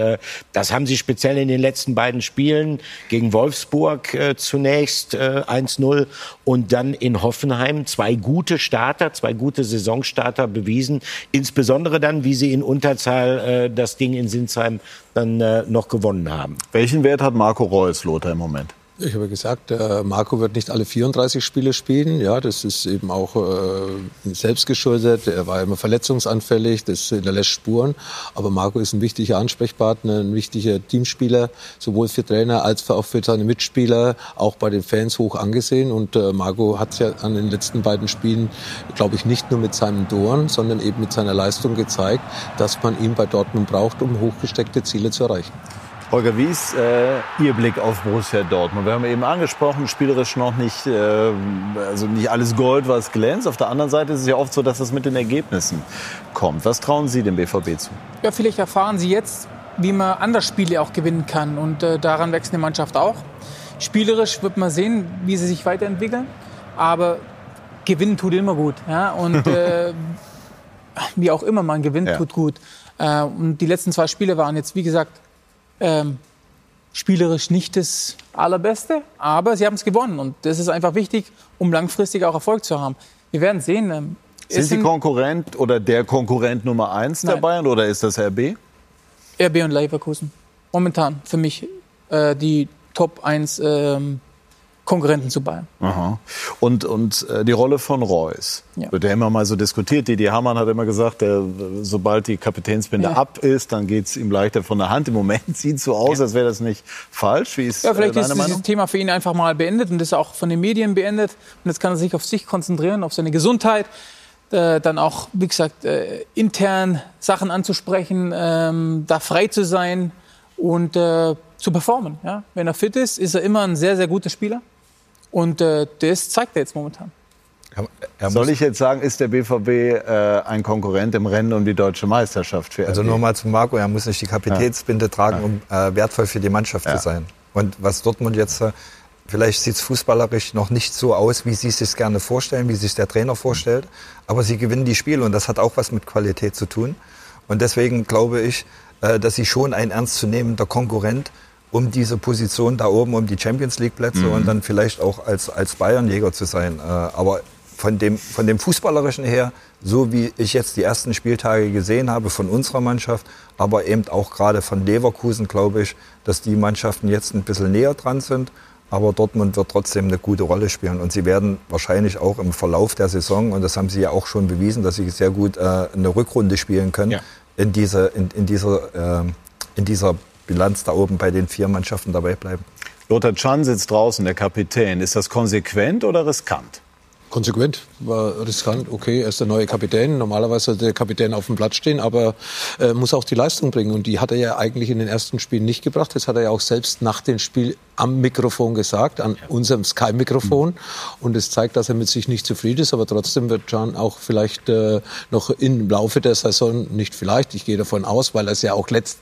das haben sie speziell in den letzten beiden Spielen gegen Wolfsburg zunächst 1-0 und dann in Hoffenheim zwei gute Saisonstarter bewiesen, insbesondere dann, wie sie in Unterzahl das Ding in Sinsheim dann noch gewonnen haben. Welchen Wert hat Marco Reus, Lothar, im Moment? Ich habe gesagt, Marco wird nicht alle 34 Spiele spielen. Ja, das ist eben auch selbst geschuldet. Er war immer verletzungsanfällig, das hinterlässt Spuren. Aber Marco ist ein wichtiger Ansprechpartner, ein wichtiger Teamspieler, sowohl für Trainer als auch für seine Mitspieler, auch bei den Fans hoch angesehen. Und Marco hat es ja an den letzten beiden Spielen, glaube ich, nicht nur mit seinen Toren, sondern eben mit seiner Leistung gezeigt, dass man ihn bei Dortmund braucht, um hochgesteckte Ziele zu erreichen. Holger, wie ist Ihr Blick auf Borussia Dortmund? Wir haben eben angesprochen, spielerisch noch nicht, also nicht alles Gold, was glänzt. Auf der anderen Seite ist es ja oft so, dass das mit den Ergebnissen kommt. Was trauen Sie dem BVB zu? Ja, vielleicht erfahren Sie jetzt, wie man anders Spiele auch gewinnen kann. Und daran wächst die Mannschaft auch. Spielerisch wird man sehen, wie sie sich weiterentwickeln. Aber gewinnen tut immer gut. Ja? Und wie auch immer man gewinnt, tut gut. Und die letzten zwei Spiele waren jetzt, wie gesagt, spielerisch nicht das Allerbeste, aber sie haben es gewonnen. Und das ist einfach wichtig, um langfristig auch Erfolg zu haben. Wir werden sehen. Sind Sie Konkurrent oder der Konkurrent Nummer 1 der Bayern oder ist das RB? RB und Leverkusen. Momentan für mich die Top 1 Konkurrenten zu Bayern. Aha. Und die Rolle von Reus wird ja immer mal so diskutiert. Didi Hamann hat immer gesagt, sobald die Kapitänsbinde ab ist, dann geht es ihm leichter von der Hand. Im Moment sieht es so aus, als wäre das nicht falsch. Wie ist vielleicht deine Meinung? Dieses Thema für ihn einfach mal beendet und ist auch von den Medien beendet. Und jetzt kann er sich auf sich konzentrieren, auf seine Gesundheit. Dann auch, wie gesagt, intern Sachen anzusprechen, da frei zu sein und zu performen. Ja? Wenn er fit ist, ist er immer ein sehr, sehr guter Spieler. Und das zeigt er jetzt momentan. Soll ich jetzt sagen, ist der BVB ein Konkurrent im Rennen um die deutsche Meisterschaft? Für also nochmal zu Marco, er muss nicht die Kapitänsbinde tragen, um wertvoll für die Mannschaft zu sein. Und was Dortmund jetzt, vielleicht sieht es fußballerisch noch nicht so aus, wie sie es sich gerne vorstellen, wie sich der Trainer vorstellt, aber sie gewinnen die Spiele und das hat auch was mit Qualität zu tun. Und deswegen glaube ich, dass sie schon ein ernstzunehmender Konkurrent um diese Position da oben, um die Champions-League-Plätze und dann vielleicht auch als Bayern-Jäger zu sein. Aber von dem Fußballerischen her, so wie ich jetzt die ersten Spieltage gesehen habe von unserer Mannschaft, aber eben auch gerade von Leverkusen, glaube ich, dass die Mannschaften jetzt ein bisschen näher dran sind. Aber Dortmund wird trotzdem eine gute Rolle spielen. Und sie werden wahrscheinlich auch im Verlauf der Saison, und das haben sie ja auch schon bewiesen, dass sie sehr gut eine Rückrunde spielen können, in dieser Bilanz da oben bei den 4 Mannschaften dabei bleiben. Lothar Can sitzt draußen, der Kapitän. Ist das konsequent oder riskant? Konsequent, war riskant, okay, er ist der neue Kapitän, normalerweise sollte der Kapitän auf dem Platz stehen, aber muss auch die Leistung bringen und die hat er ja eigentlich in den ersten Spielen nicht gebracht, das hat er ja auch selbst nach dem Spiel am Mikrofon gesagt, an unserem Sky-Mikrofon und es zeigt, dass er mit sich nicht zufrieden ist, aber trotzdem wird Can auch vielleicht noch im Laufe der Saison, nicht vielleicht, ich gehe davon aus, weil er es ja auch im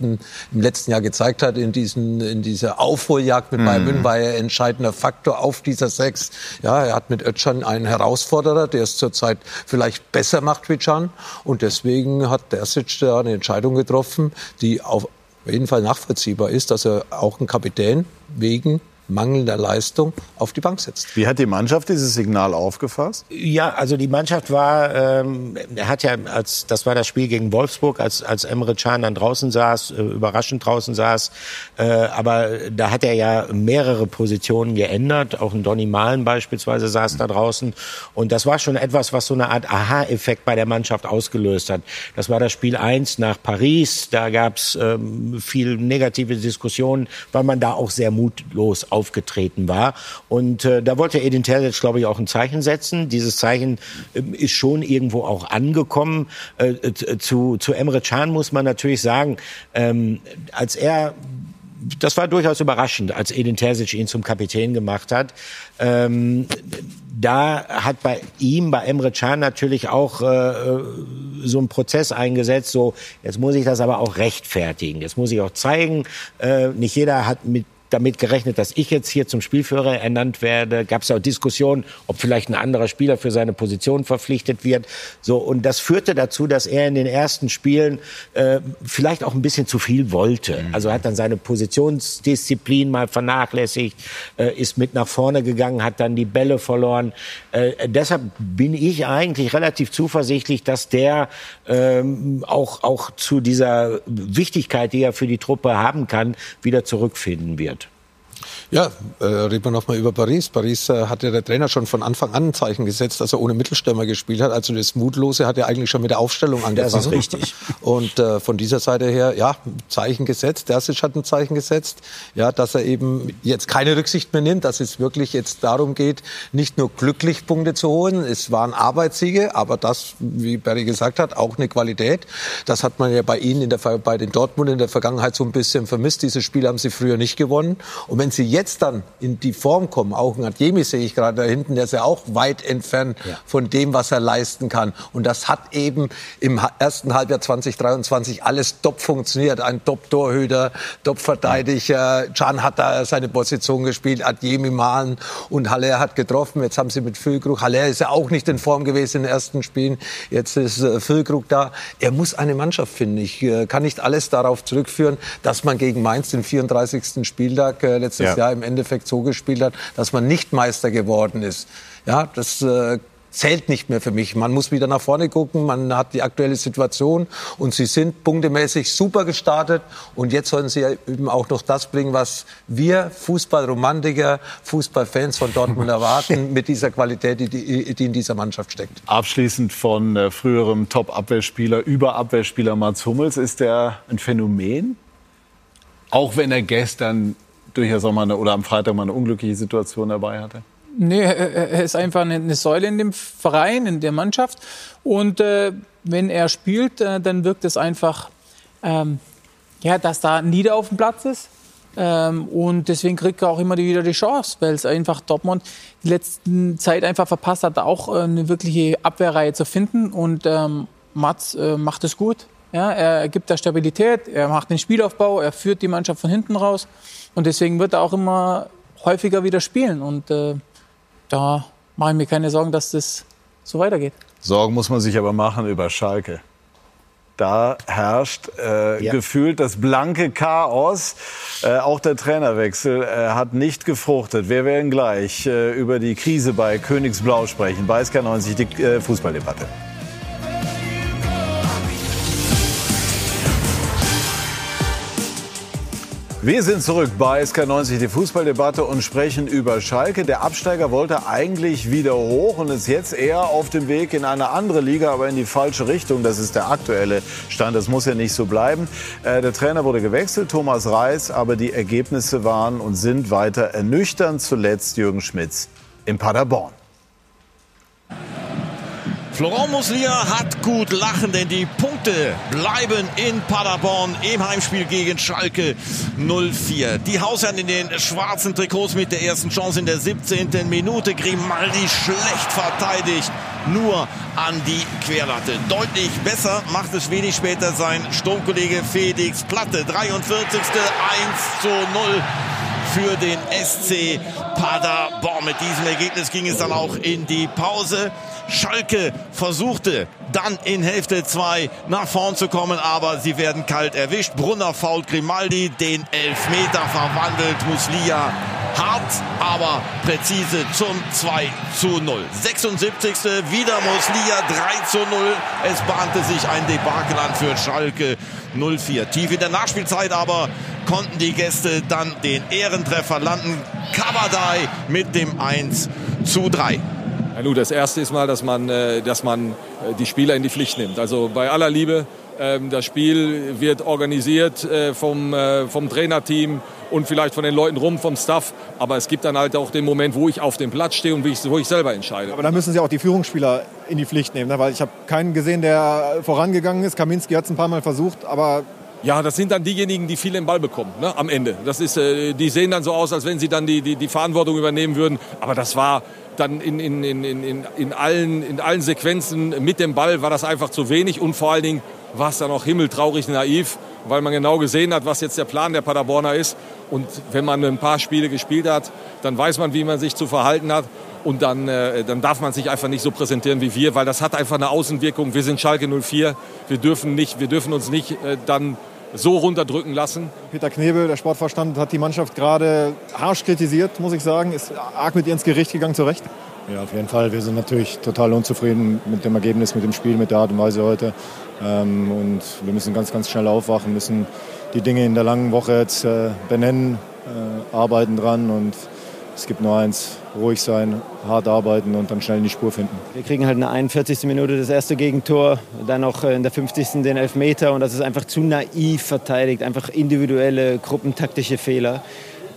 letzten Jahr gezeigt hat, in dieser Aufholjagd mit Bayern München war er entscheidender Faktor auf dieser 6, ja, er hat mit Özcan einen Herausforderer, der es zurzeit vielleicht besser macht wie Can. Und deswegen hat Terzic da eine Entscheidung getroffen, die auf jeden Fall nachvollziehbar ist, dass er auch einen Kapitän wegen mangelnder Leistung auf die Bank setzt. Wie hat die Mannschaft dieses Signal aufgefasst? Ja, also die Mannschaft war, hat ja, das war das Spiel gegen Wolfsburg, als Emre Can dann draußen saß, überraschend draußen saß, aber da hat er ja mehrere Positionen geändert, auch ein Donny Malen beispielsweise saß da draußen und das war schon etwas, was so eine Art Aha-Effekt bei der Mannschaft ausgelöst hat. Das war das Spiel 1 nach Paris, da gab's viel negative Diskussionen, weil man da auch sehr mutlos aufgetreten war. Und da wollte Edin Terzic, glaube ich, auch ein Zeichen setzen. Dieses Zeichen ist schon irgendwo auch angekommen. Zu Emre Can muss man natürlich sagen, das war durchaus überraschend, als Edin Terzic ihn zum Kapitän gemacht hat. Da hat bei Emre Can natürlich auch so ein Prozess eingesetzt, so jetzt muss ich das aber auch rechtfertigen, jetzt muss ich auch zeigen, nicht jeder hat damit gerechnet, dass ich jetzt hier zum Spielführer ernannt werde. Gab es auch Diskussionen, ob vielleicht ein anderer Spieler für seine Position verpflichtet wird. So, und das führte dazu, dass er in den ersten Spielen vielleicht auch ein bisschen zu viel wollte. Also hat dann seine Positionsdisziplin mal vernachlässigt, ist mit nach vorne gegangen, hat dann die Bälle verloren. Deshalb bin ich eigentlich relativ zuversichtlich, dass der auch zu dieser Wichtigkeit, die er für die Truppe haben kann, wieder zurückfinden wird. Ja, reden wir noch mal über Paris. Paris hat ja der Trainer schon von Anfang an ein Zeichen gesetzt, dass er ohne Mittelstürmer gespielt hat. Also das Mutlose hat er eigentlich schon mit der Aufstellung angefangen. Das ist richtig. Und von dieser Seite her, ja, Zeichen gesetzt. Terzic hat ein Zeichen gesetzt, ja, dass er eben jetzt keine Rücksicht mehr nimmt, dass es wirklich jetzt darum geht, nicht nur glücklich Punkte zu holen. Es waren Arbeitssiege, aber das, wie Perry gesagt hat, auch eine Qualität. Das hat man ja bei ihnen, bei den Dortmund in der Vergangenheit so ein bisschen vermisst. Diese Spiele haben sie früher nicht gewonnen. Und wenn sie jetzt dann in die Form kommen, auch ein Ademi sehe ich gerade da hinten, der ist ja auch weit entfernt von dem, was er leisten kann. Und das hat eben im ersten Halbjahr 2023 alles top funktioniert. Ein Top-Torhüter, Top-Verteidiger, Can hat da seine Position gespielt, Ademi, Malen und Haller hat getroffen. Jetzt haben sie mit Füllkrug, Haller ist ja auch nicht in Form gewesen in den ersten Spielen, jetzt ist Füllkrug da. Er muss eine Mannschaft finden. Ich kann nicht alles darauf zurückführen, dass man gegen Mainz den 34. Spieltag letztes Jahr im Endeffekt so gespielt hat, dass man nicht Meister geworden ist. Ja, das zählt nicht mehr für mich. Man muss wieder nach vorne gucken, man hat die aktuelle Situation und sie sind punktemäßig super gestartet und jetzt sollen sie eben auch noch das bringen, was wir Fußballromantiker, Fußballfans von Dortmund erwarten, mit dieser Qualität, die in dieser Mannschaft steckt. Abschließend von früherem Top-Abwehrspieler, Überabwehrspieler Mats Hummels, ist der ein Phänomen? Auch wenn er gestern durchaus auch mal am Freitag mal eine unglückliche Situation dabei hatte? Nee, er ist einfach eine Säule in dem Verein, in der Mannschaft. Und wenn er spielt, dann wirkt es einfach, dass da ein Leader auf dem Platz ist. Und deswegen kriegt er auch immer wieder die Chance, weil es einfach Dortmund die letzten Zeit einfach verpasst hat, auch eine wirkliche Abwehrreihe zu finden. Und Mats macht es gut. Ja, er gibt da Stabilität, er macht den Spielaufbau, er führt die Mannschaft von hinten raus. Und deswegen wird er auch immer häufiger wieder spielen. Und da mache ich mir keine Sorgen, dass das so weitergeht. Sorgen muss man sich aber machen über Schalke. Da herrscht gefühlt das blanke Chaos. Auch der Trainerwechsel hat nicht gefruchtet. Wir werden gleich über die Krise bei Königsblau sprechen. Bei SK90 die Fußballdebatte. Wir sind zurück bei SK90, die Fußballdebatte, und sprechen über Schalke. Der Absteiger wollte eigentlich wieder hoch und ist jetzt eher auf dem Weg in eine andere Liga, aber in die falsche Richtung. Das ist der aktuelle Stand, das muss ja nicht so bleiben. Der Trainer wurde gewechselt, Thomas Reis, aber die Ergebnisse waren und sind weiter ernüchternd. Zuletzt Jürgen Schmitz in Paderborn. Florent Muslia hat gut lachen, denn die Punkte bleiben in Paderborn im Heimspiel gegen Schalke 04. Die Hausherren in den schwarzen Trikots mit der ersten Chance in der 17. Minute. Grimaldi schlecht verteidigt, nur an die Querlatte. Deutlich besser macht es wenig später sein Sturmkollege Felix Platte. 43. 1:0. Für den SC Paderborn. Mit diesem Ergebnis ging es dann auch in die Pause. Schalke versuchte dann in Hälfte 2 nach vorn zu kommen, aber sie werden kalt erwischt. Brunner fault Grimaldi, den Elfmeter verwandelt Muslia Hart, aber präzise zum 2:0. 76. Wieder Muslia 3:0. Es bahnte sich ein Debakel an für Schalke 04. Tief in der Nachspielzeit aber konnten die Gäste dann den Ehrentreffer landen. Kabadai mit dem 1:3. Ja, nun, das erste ist mal, dass man die Spieler in die Pflicht nimmt. Also bei aller Liebe, das Spiel wird organisiert vom Trainerteam und vielleicht von den Leuten rum, vom Staff. Aber es gibt dann halt auch den Moment, wo ich auf dem Platz stehe und wo ich selber entscheide. Aber da müssen Sie auch die Führungsspieler in die Pflicht nehmen, ne? Weil ich habe keinen gesehen, der vorangegangen ist. Kaminski hat es ein paar Mal versucht, aber... Ja, das sind dann diejenigen, die viel den Ball bekommen, ne, am Ende. Das ist, die sehen dann so aus, als wenn sie dann die Verantwortung übernehmen würden. Aber das war dann in allen Sequenzen mit dem Ball war das einfach zu wenig. Und vor allen Dingen war es dann auch himmeltraurig naiv, weil man genau gesehen hat, was jetzt der Plan der Paderborner ist. Und wenn man ein paar Spiele gespielt hat, dann weiß man, wie man sich zu verhalten hat. Und dann darf man sich einfach nicht so präsentieren wie wir, weil das hat einfach eine Außenwirkung. Wir sind Schalke 04, wir dürfen uns nicht dann so runterdrücken lassen. Peter Knebel, der Sportvorstand, hat die Mannschaft gerade harsch kritisiert, muss ich sagen. Ist arg mit ihr ins Gericht gegangen, zu Recht? Ja, auf jeden Fall. Wir sind natürlich total unzufrieden mit dem Ergebnis, mit dem Spiel, mit der Art und Weise heute. Und wir müssen ganz, ganz schnell aufwachen, müssen die Dinge in der langen Woche jetzt benennen, arbeiten dran und... Es gibt nur eins, ruhig sein, hart arbeiten und dann schnell in die Spur finden. Wir kriegen halt in der 41. Minute das erste Gegentor, dann auch in der 50. den Elfmeter und das ist einfach zu naiv verteidigt, einfach individuelle, gruppentaktische Fehler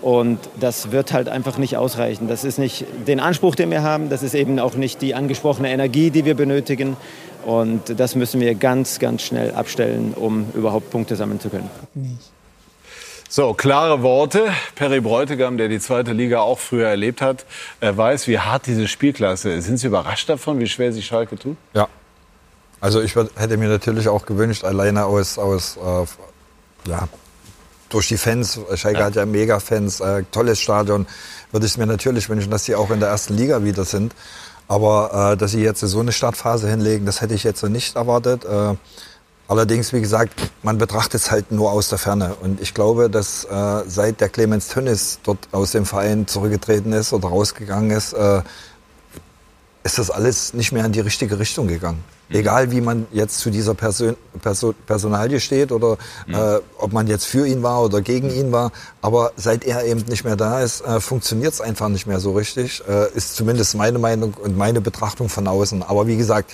und das wird halt einfach nicht ausreichen. Das ist nicht den Anspruch, den wir haben, das ist eben auch nicht die angesprochene Energie, die wir benötigen. Und das müssen wir ganz, ganz schnell abstellen, um überhaupt Punkte sammeln zu können. So, klare Worte. Perry Bräutigam, der die zweite Liga auch früher erlebt hat, weiß, wie hart diese Spielklasse ist. Sind Sie überrascht davon, wie schwer sich Schalke tut? Ja. Also ich hätte mir natürlich auch gewünscht, alleine durch die Fans, Schalke hat ja Mega-Fans, tolles Stadion, würde ich es mir natürlich wünschen, dass sie auch in der ersten Liga wieder sind. Aber dass sie jetzt so eine Startphase hinlegen, das hätte ich jetzt so nicht erwartet. Allerdings, wie gesagt, man betrachtet es halt nur aus der Ferne. Und ich glaube, dass seit der Clemens Tönnies dort aus dem Verein zurückgetreten ist oder rausgegangen ist, ist das alles nicht mehr in die richtige Richtung gegangen. Mhm. Egal, wie man jetzt zu dieser Personalie steht oder ob man jetzt für ihn war oder gegen ihn war. Aber seit er eben nicht mehr da ist, funktioniert es einfach nicht mehr so richtig. Ist zumindest meine Meinung und meine Betrachtung von außen. Aber wie gesagt,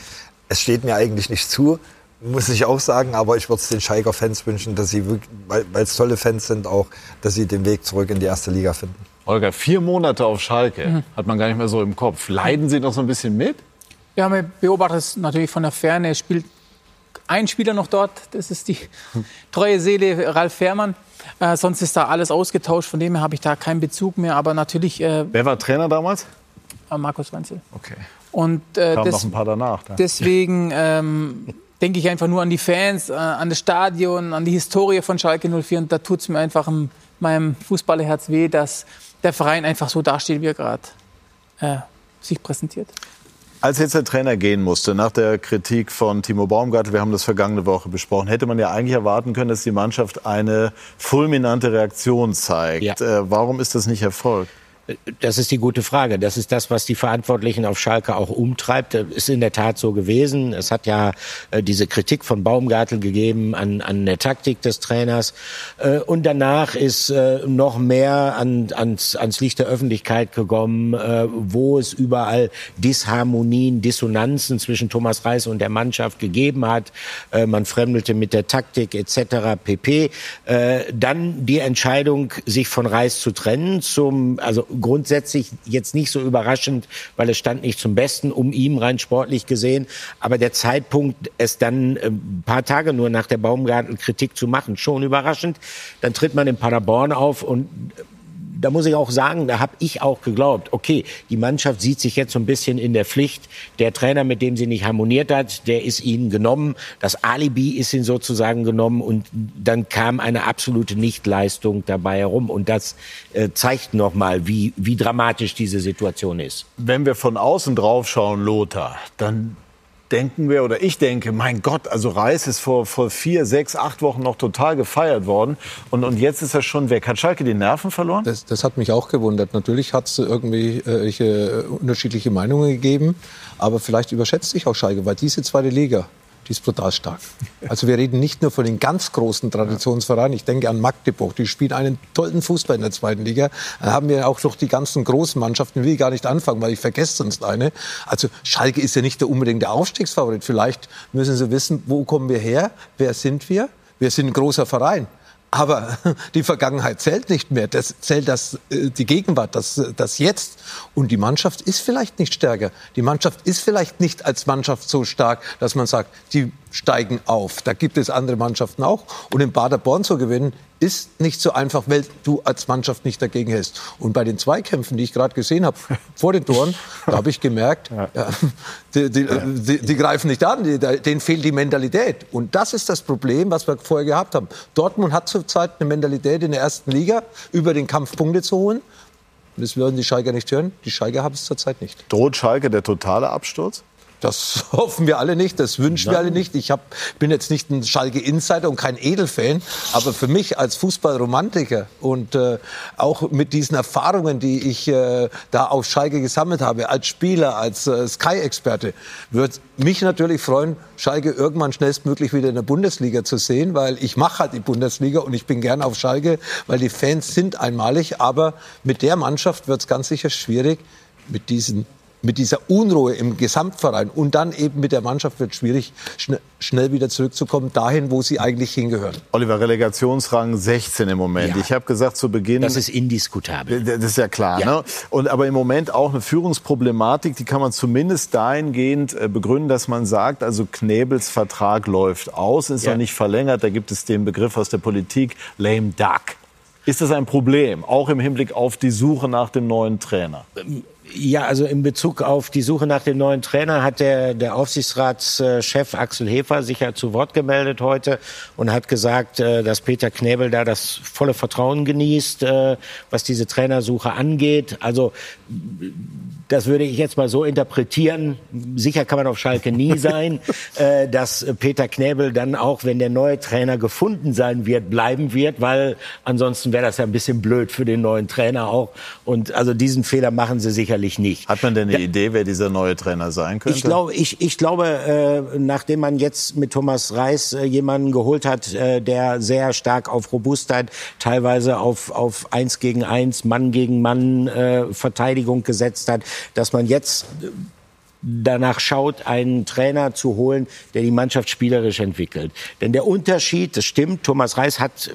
es steht mir eigentlich nicht zu. Muss ich auch sagen, aber ich würde es den Schalker Fans wünschen, dass sie, weil es tolle Fans sind, auch, dass sie den Weg zurück in die erste Liga finden. Holger, 4 Monate auf Schalke hat man gar nicht mehr so im Kopf. Leiden Sie noch so ein bisschen mit? Ja, wir beobachten es natürlich von der Ferne. Es spielt ein Spieler noch dort, das ist die treue Seele Ralf Fährmann. Sonst ist da alles ausgetauscht, von dem her habe ich da keinen Bezug mehr. Aber natürlich. Wer war Trainer damals? Markus Wenzel. Okay. Und kamen noch ein paar danach. Dann. Deswegen. Denke ich einfach nur an die Fans, an das Stadion, an die Historie von Schalke 04. Und da tut es mir einfach in meinem Fußballerherz weh, dass der Verein einfach so dasteht, wie er gerade sich präsentiert. Als jetzt der Trainer gehen musste, nach der Kritik von Timo Baumgartel, wir haben das vergangene Woche besprochen, hätte man ja eigentlich erwarten können, dass die Mannschaft eine fulminante Reaktion zeigt. Ja. Warum ist das nicht erfolgt? Das ist die gute Frage. Das ist das, was die Verantwortlichen auf Schalke auch umtreibt. Das ist in der Tat so gewesen. Es hat ja diese Kritik von Baumgartel gegeben an der Taktik des Trainers. Und danach ist noch mehr ans Licht der Öffentlichkeit gekommen, wo es überall Disharmonien, Dissonanzen zwischen Thomas Reis und der Mannschaft gegeben hat. Man fremdelte mit der Taktik etc. pp. Dann die Entscheidung, sich von Reis zu trennen, also grundsätzlich jetzt nicht so überraschend, weil es stand nicht zum Besten um ihm rein sportlich gesehen. Aber der Zeitpunkt, es dann ein paar Tage nur nach der Baumgartel-Kritik zu machen, schon überraschend. Dann tritt man in Paderborn auf und da muss ich auch sagen, da habe ich auch geglaubt, okay, die Mannschaft sieht sich jetzt so ein bisschen in der Pflicht. Der Trainer, mit dem sie nicht harmoniert hat, der ist ihnen genommen. Das Alibi ist ihnen sozusagen genommen und dann kam eine absolute Nichtleistung dabei herum. Und das zeigt nochmal, wie dramatisch diese Situation ist. Wenn wir von außen drauf schauen, Lothar, dann denken wir, oder ich denke, mein Gott, also Reis ist vor 4, 6, 8 Wochen noch total gefeiert worden. Und jetzt ist er schon weg. Hat Schalke die Nerven verloren? Das hat mich auch gewundert. Natürlich hat es irgendwelche unterschiedliche Meinungen gegeben. Aber vielleicht überschätzt sich auch Schalke, weil diese zweite Liga, die ist brutal stark. Also wir reden nicht nur von den ganz großen Traditionsvereinen. Ich denke an Magdeburg, die spielen einen tollen Fußball in der zweiten Liga. Dann haben wir auch noch die ganzen großen Mannschaften, will ich gar nicht anfangen, weil ich vergesse sonst eine. Also Schalke ist ja nicht unbedingt der Aufstiegsfavorit. Vielleicht müssen sie wissen, wo kommen wir her, wer sind wir? Wir sind ein großer Verein. Aber die Vergangenheit zählt nicht mehr. Das zählt die Gegenwart, das Jetzt. Und die Mannschaft ist vielleicht nicht stärker. Die Mannschaft ist vielleicht nicht als Mannschaft so stark, dass man sagt, die steigen auf. Da gibt es andere Mannschaften auch. Und in Paderborn zu gewinnen, ist nicht so einfach, weil du als Mannschaft nicht dagegen hältst. Und bei den Zweikämpfen, die ich gerade gesehen habe, vor den Toren, da habe ich gemerkt, die greifen nicht an, denen fehlt die Mentalität. Und das ist das Problem, was wir vorher gehabt haben. Dortmund hat zurzeit eine Mentalität in der ersten Liga, über den Kampf Punkte zu holen. Das würden die Schalker nicht hören. Die Schalker haben es zurzeit nicht. Droht Schalke der totale Absturz? Das hoffen wir alle nicht, das wünschen wir alle nicht. Ich bin jetzt nicht ein Schalke-Insider und kein Edelfan, aber für mich als Fußballromantiker und auch mit diesen Erfahrungen, die ich da auf Schalke gesammelt habe, als Spieler, als Sky-Experte, würde mich natürlich freuen, Schalke irgendwann schnellstmöglich wieder in der Bundesliga zu sehen, weil ich mache halt die Bundesliga und ich bin gern auf Schalke, weil die Fans sind einmalig, aber mit der Mannschaft wird es ganz sicher schwierig, mit dieser Unruhe im Gesamtverein und dann eben mit der Mannschaft wird es schwierig, schnell wieder zurückzukommen, dahin, wo sie eigentlich hingehören. Oliver, Relegationsrang 16 im Moment. Ja. Ich habe gesagt zu Beginn... Das ist indiskutabel. Das ist ja klar. Ja. Ne? Aber im Moment auch eine Führungsproblematik, die kann man zumindest dahingehend begründen, dass man sagt, also Knebels Vertrag läuft aus, ist noch nicht verlängert. Da gibt es den Begriff aus der Politik, lame duck. Ist das ein Problem, auch im Hinblick auf die Suche nach dem neuen Trainer? Ja, also in Bezug auf die Suche nach dem neuen Trainer hat der Aufsichtsratschef Axel Hefer sich ja zu Wort gemeldet heute und hat gesagt, dass Peter Knebel da das volle Vertrauen genießt, was diese Trainersuche angeht. Also das würde ich jetzt mal so interpretieren. Sicher kann man auf Schalke nie sein, dass Peter Knebel dann auch, wenn der neue Trainer gefunden sein wird, bleiben wird, weil ansonsten wäre das ja ein bisschen blöd für den neuen Trainer auch. Und also diesen Fehler machen sie sicher nicht. Hat man denn eine Idee, wer dieser neue Trainer sein könnte? Ich glaube, nachdem man jetzt mit Thomas Reis jemanden geholt hat, der sehr stark auf Robustheit, teilweise auf 1 gegen 1, Mann gegen Mann Verteidigung gesetzt hat, dass man jetzt danach schaut, einen Trainer zu holen, der die Mannschaft spielerisch entwickelt. Denn der Unterschied, das stimmt, Thomas Reis hat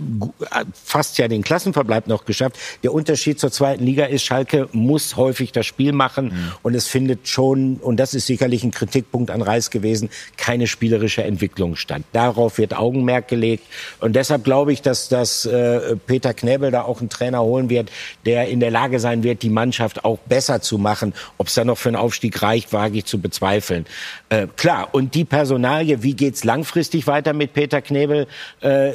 fast ja den Klassenverbleib noch geschafft. Der Unterschied zur zweiten Liga ist, Schalke muss häufig das Spiel machen. Und es findet schon, und das ist sicherlich ein Kritikpunkt an Reis gewesen, keine spielerische Entwicklung statt. Darauf wird Augenmerk gelegt. Und deshalb glaube ich, dass Peter Knebel da auch einen Trainer holen wird, der in der Lage sein wird, die Mannschaft auch besser zu machen. Ob es da noch für einen Aufstieg reicht, wage ich zu bezweifeln. Klar, und die Personalie, wie geht's langfristig weiter mit Peter Knebel,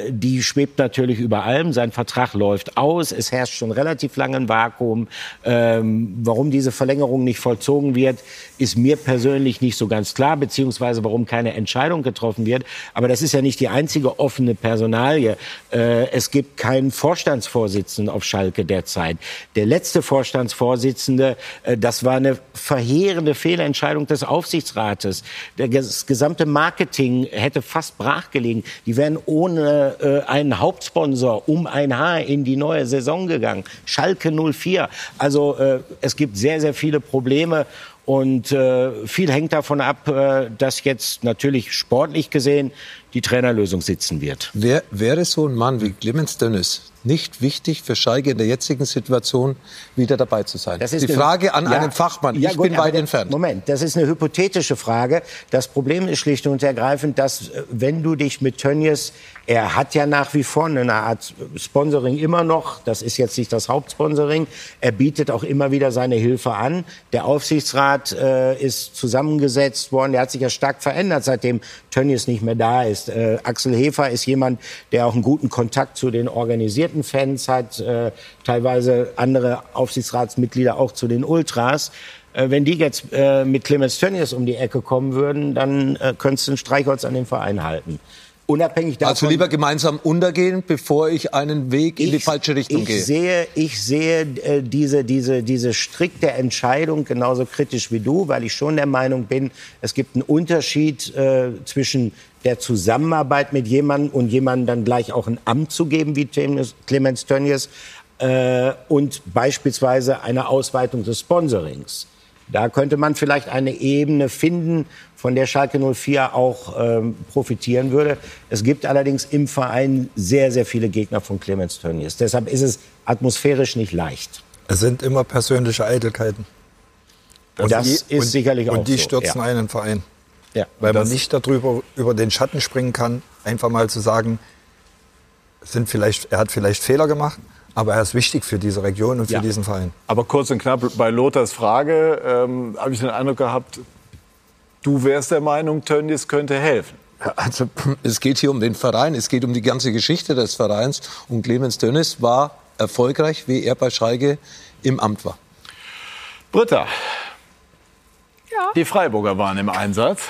die schwebt natürlich über allem. Sein Vertrag läuft aus, es herrscht schon relativ lange ein Vakuum. Warum diese Verlängerung nicht vollzogen wird, ist mir persönlich nicht so ganz klar, beziehungsweise warum keine Entscheidung getroffen wird. Aber das ist ja nicht die einzige offene Personalie. Es gibt keinen Vorstandsvorsitzenden auf Schalke derzeit. Der letzte Vorstandsvorsitzende, das war eine verheerende Fehlentscheidung des Aufsichtsrates. Das gesamte Marketing hätte fast brachgelegen. Die wären ohne einen Hauptsponsor um ein Haar in die neue Saison gegangen. Schalke 04. Also es gibt sehr, sehr viele Probleme. Und viel hängt davon ab, dass jetzt natürlich sportlich gesehen die Trainerlösung sitzen wird. Wäre so ein Mann wie Clemens Tönnies nicht wichtig für Schalke in der jetzigen Situation wieder dabei zu sein? Das ist die Frage an einen Fachmann. Ich bin weit entfernt. Moment, das ist eine hypothetische Frage. Das Problem ist schlicht und ergreifend, dass wenn du dich mit Tönnies, er hat ja nach wie vor eine Art Sponsoring immer noch, das ist jetzt nicht das Hauptsponsoring, er bietet auch immer wieder seine Hilfe an. Der Aufsichtsrat ist zusammengesetzt worden. Der hat sich ja stark verändert, seitdem Tönnies nicht mehr da ist. Axel Hefer ist jemand, der auch einen guten Kontakt zu den organisierten Fans hat, teilweise andere Aufsichtsratsmitglieder auch zu den Ultras. Wenn die jetzt mit Clemens Tönnies um die Ecke kommen würden, dann könntest du ein Streichholz an den Verein halten. Unabhängig davon, also lieber gemeinsam untergehen, bevor ich einen Weg in die falsche Richtung gehe. Ich sehe diese strikte Entscheidung genauso kritisch wie du, weil ich schon der Meinung bin, es gibt einen Unterschied zwischen der Zusammenarbeit mit jemandem und jemandem dann gleich auch ein Amt zu geben, wie Clemens Tönnies, und beispielsweise eine Ausweitung des Sponsorings. Da könnte man vielleicht eine Ebene finden, von der Schalke 04 auch profitieren würde. Es gibt allerdings im Verein sehr, sehr viele Gegner von Clemens Tönnies. Deshalb ist es atmosphärisch nicht leicht. Es sind immer persönliche Eitelkeiten. Und das ist sicherlich auch so. Und die stürzen einen Verein. Ja. Weil man nicht darüber über den Schatten springen kann, einfach mal zu sagen, er hat vielleicht Fehler gemacht. Aber er ist wichtig für diese Region und für diesen Verein. Aber kurz und knapp, bei Lothars Frage habe ich den Eindruck gehabt, du wärst der Meinung, Tönnies könnte helfen. Also es geht hier um den Verein, es geht um die ganze Geschichte des Vereins. Und Clemens Tönnies war erfolgreich, wie er bei Schalke im Amt war. Britta. Ja. Die Freiburger waren im Einsatz.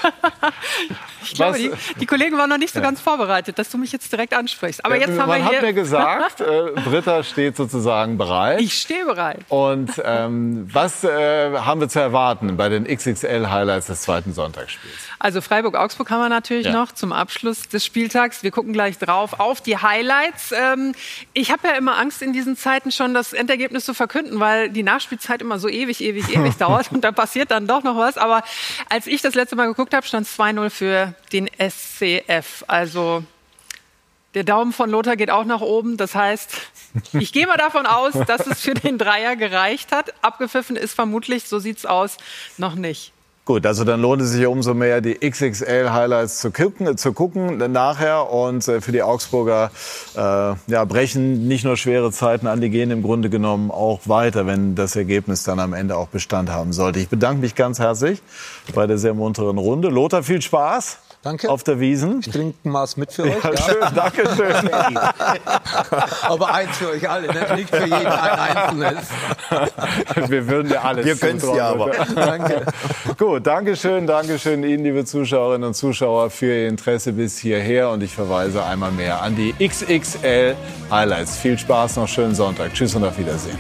Ich glaube, die Kollegen waren noch nicht so ganz vorbereitet, dass du mich jetzt direkt ansprichst. Aber jetzt haben wir hier... Man hat mir gesagt, Britta steht sozusagen bereit. Ich stehe bereit. Und was haben wir zu erwarten bei den XXL-Highlights des zweiten Sonntagsspiels? Also Freiburg-Augsburg haben wir natürlich noch zum Abschluss des Spieltags. Wir gucken gleich drauf auf die Highlights. Ich habe ja immer Angst in diesen Zeiten schon, das Endergebnis zu verkünden, weil die Nachspielzeit immer so ewig dauert. Und da passiert dann doch noch was. Aber als ich das letzte Mal geguckt habe, stand es 2-0 für den SCF. Also der Daumen von Lothar geht auch nach oben. Das heißt, ich gehe mal davon aus, dass es für den Dreier gereicht hat. Abgepfiffen ist vermutlich, so sieht's aus, noch nicht. Gut, also dann lohnt es sich umso mehr, die XXL-Highlights zu gucken nachher. Und für die Augsburger brechen nicht nur schwere Zeiten an, die gehen im Grunde genommen auch weiter, wenn das Ergebnis dann am Ende auch Bestand haben sollte. Ich bedanke mich ganz herzlich bei der sehr munteren Runde. Lothar, viel Spaß. Danke. Auf der Wiesn. Ich trinke ein Maß mit für euch. Ja, schön, danke schön. Aber eins für euch alle, nicht für jeden Einzelnes. Wir würden ja alles. Wir können es ja aber. Danke. Gut, danke schön Ihnen, liebe Zuschauerinnen und Zuschauer, für Ihr Interesse bis hierher. Und ich verweise einmal mehr an die XXL Highlights. Viel Spaß, noch schönen Sonntag. Tschüss und auf Wiedersehen.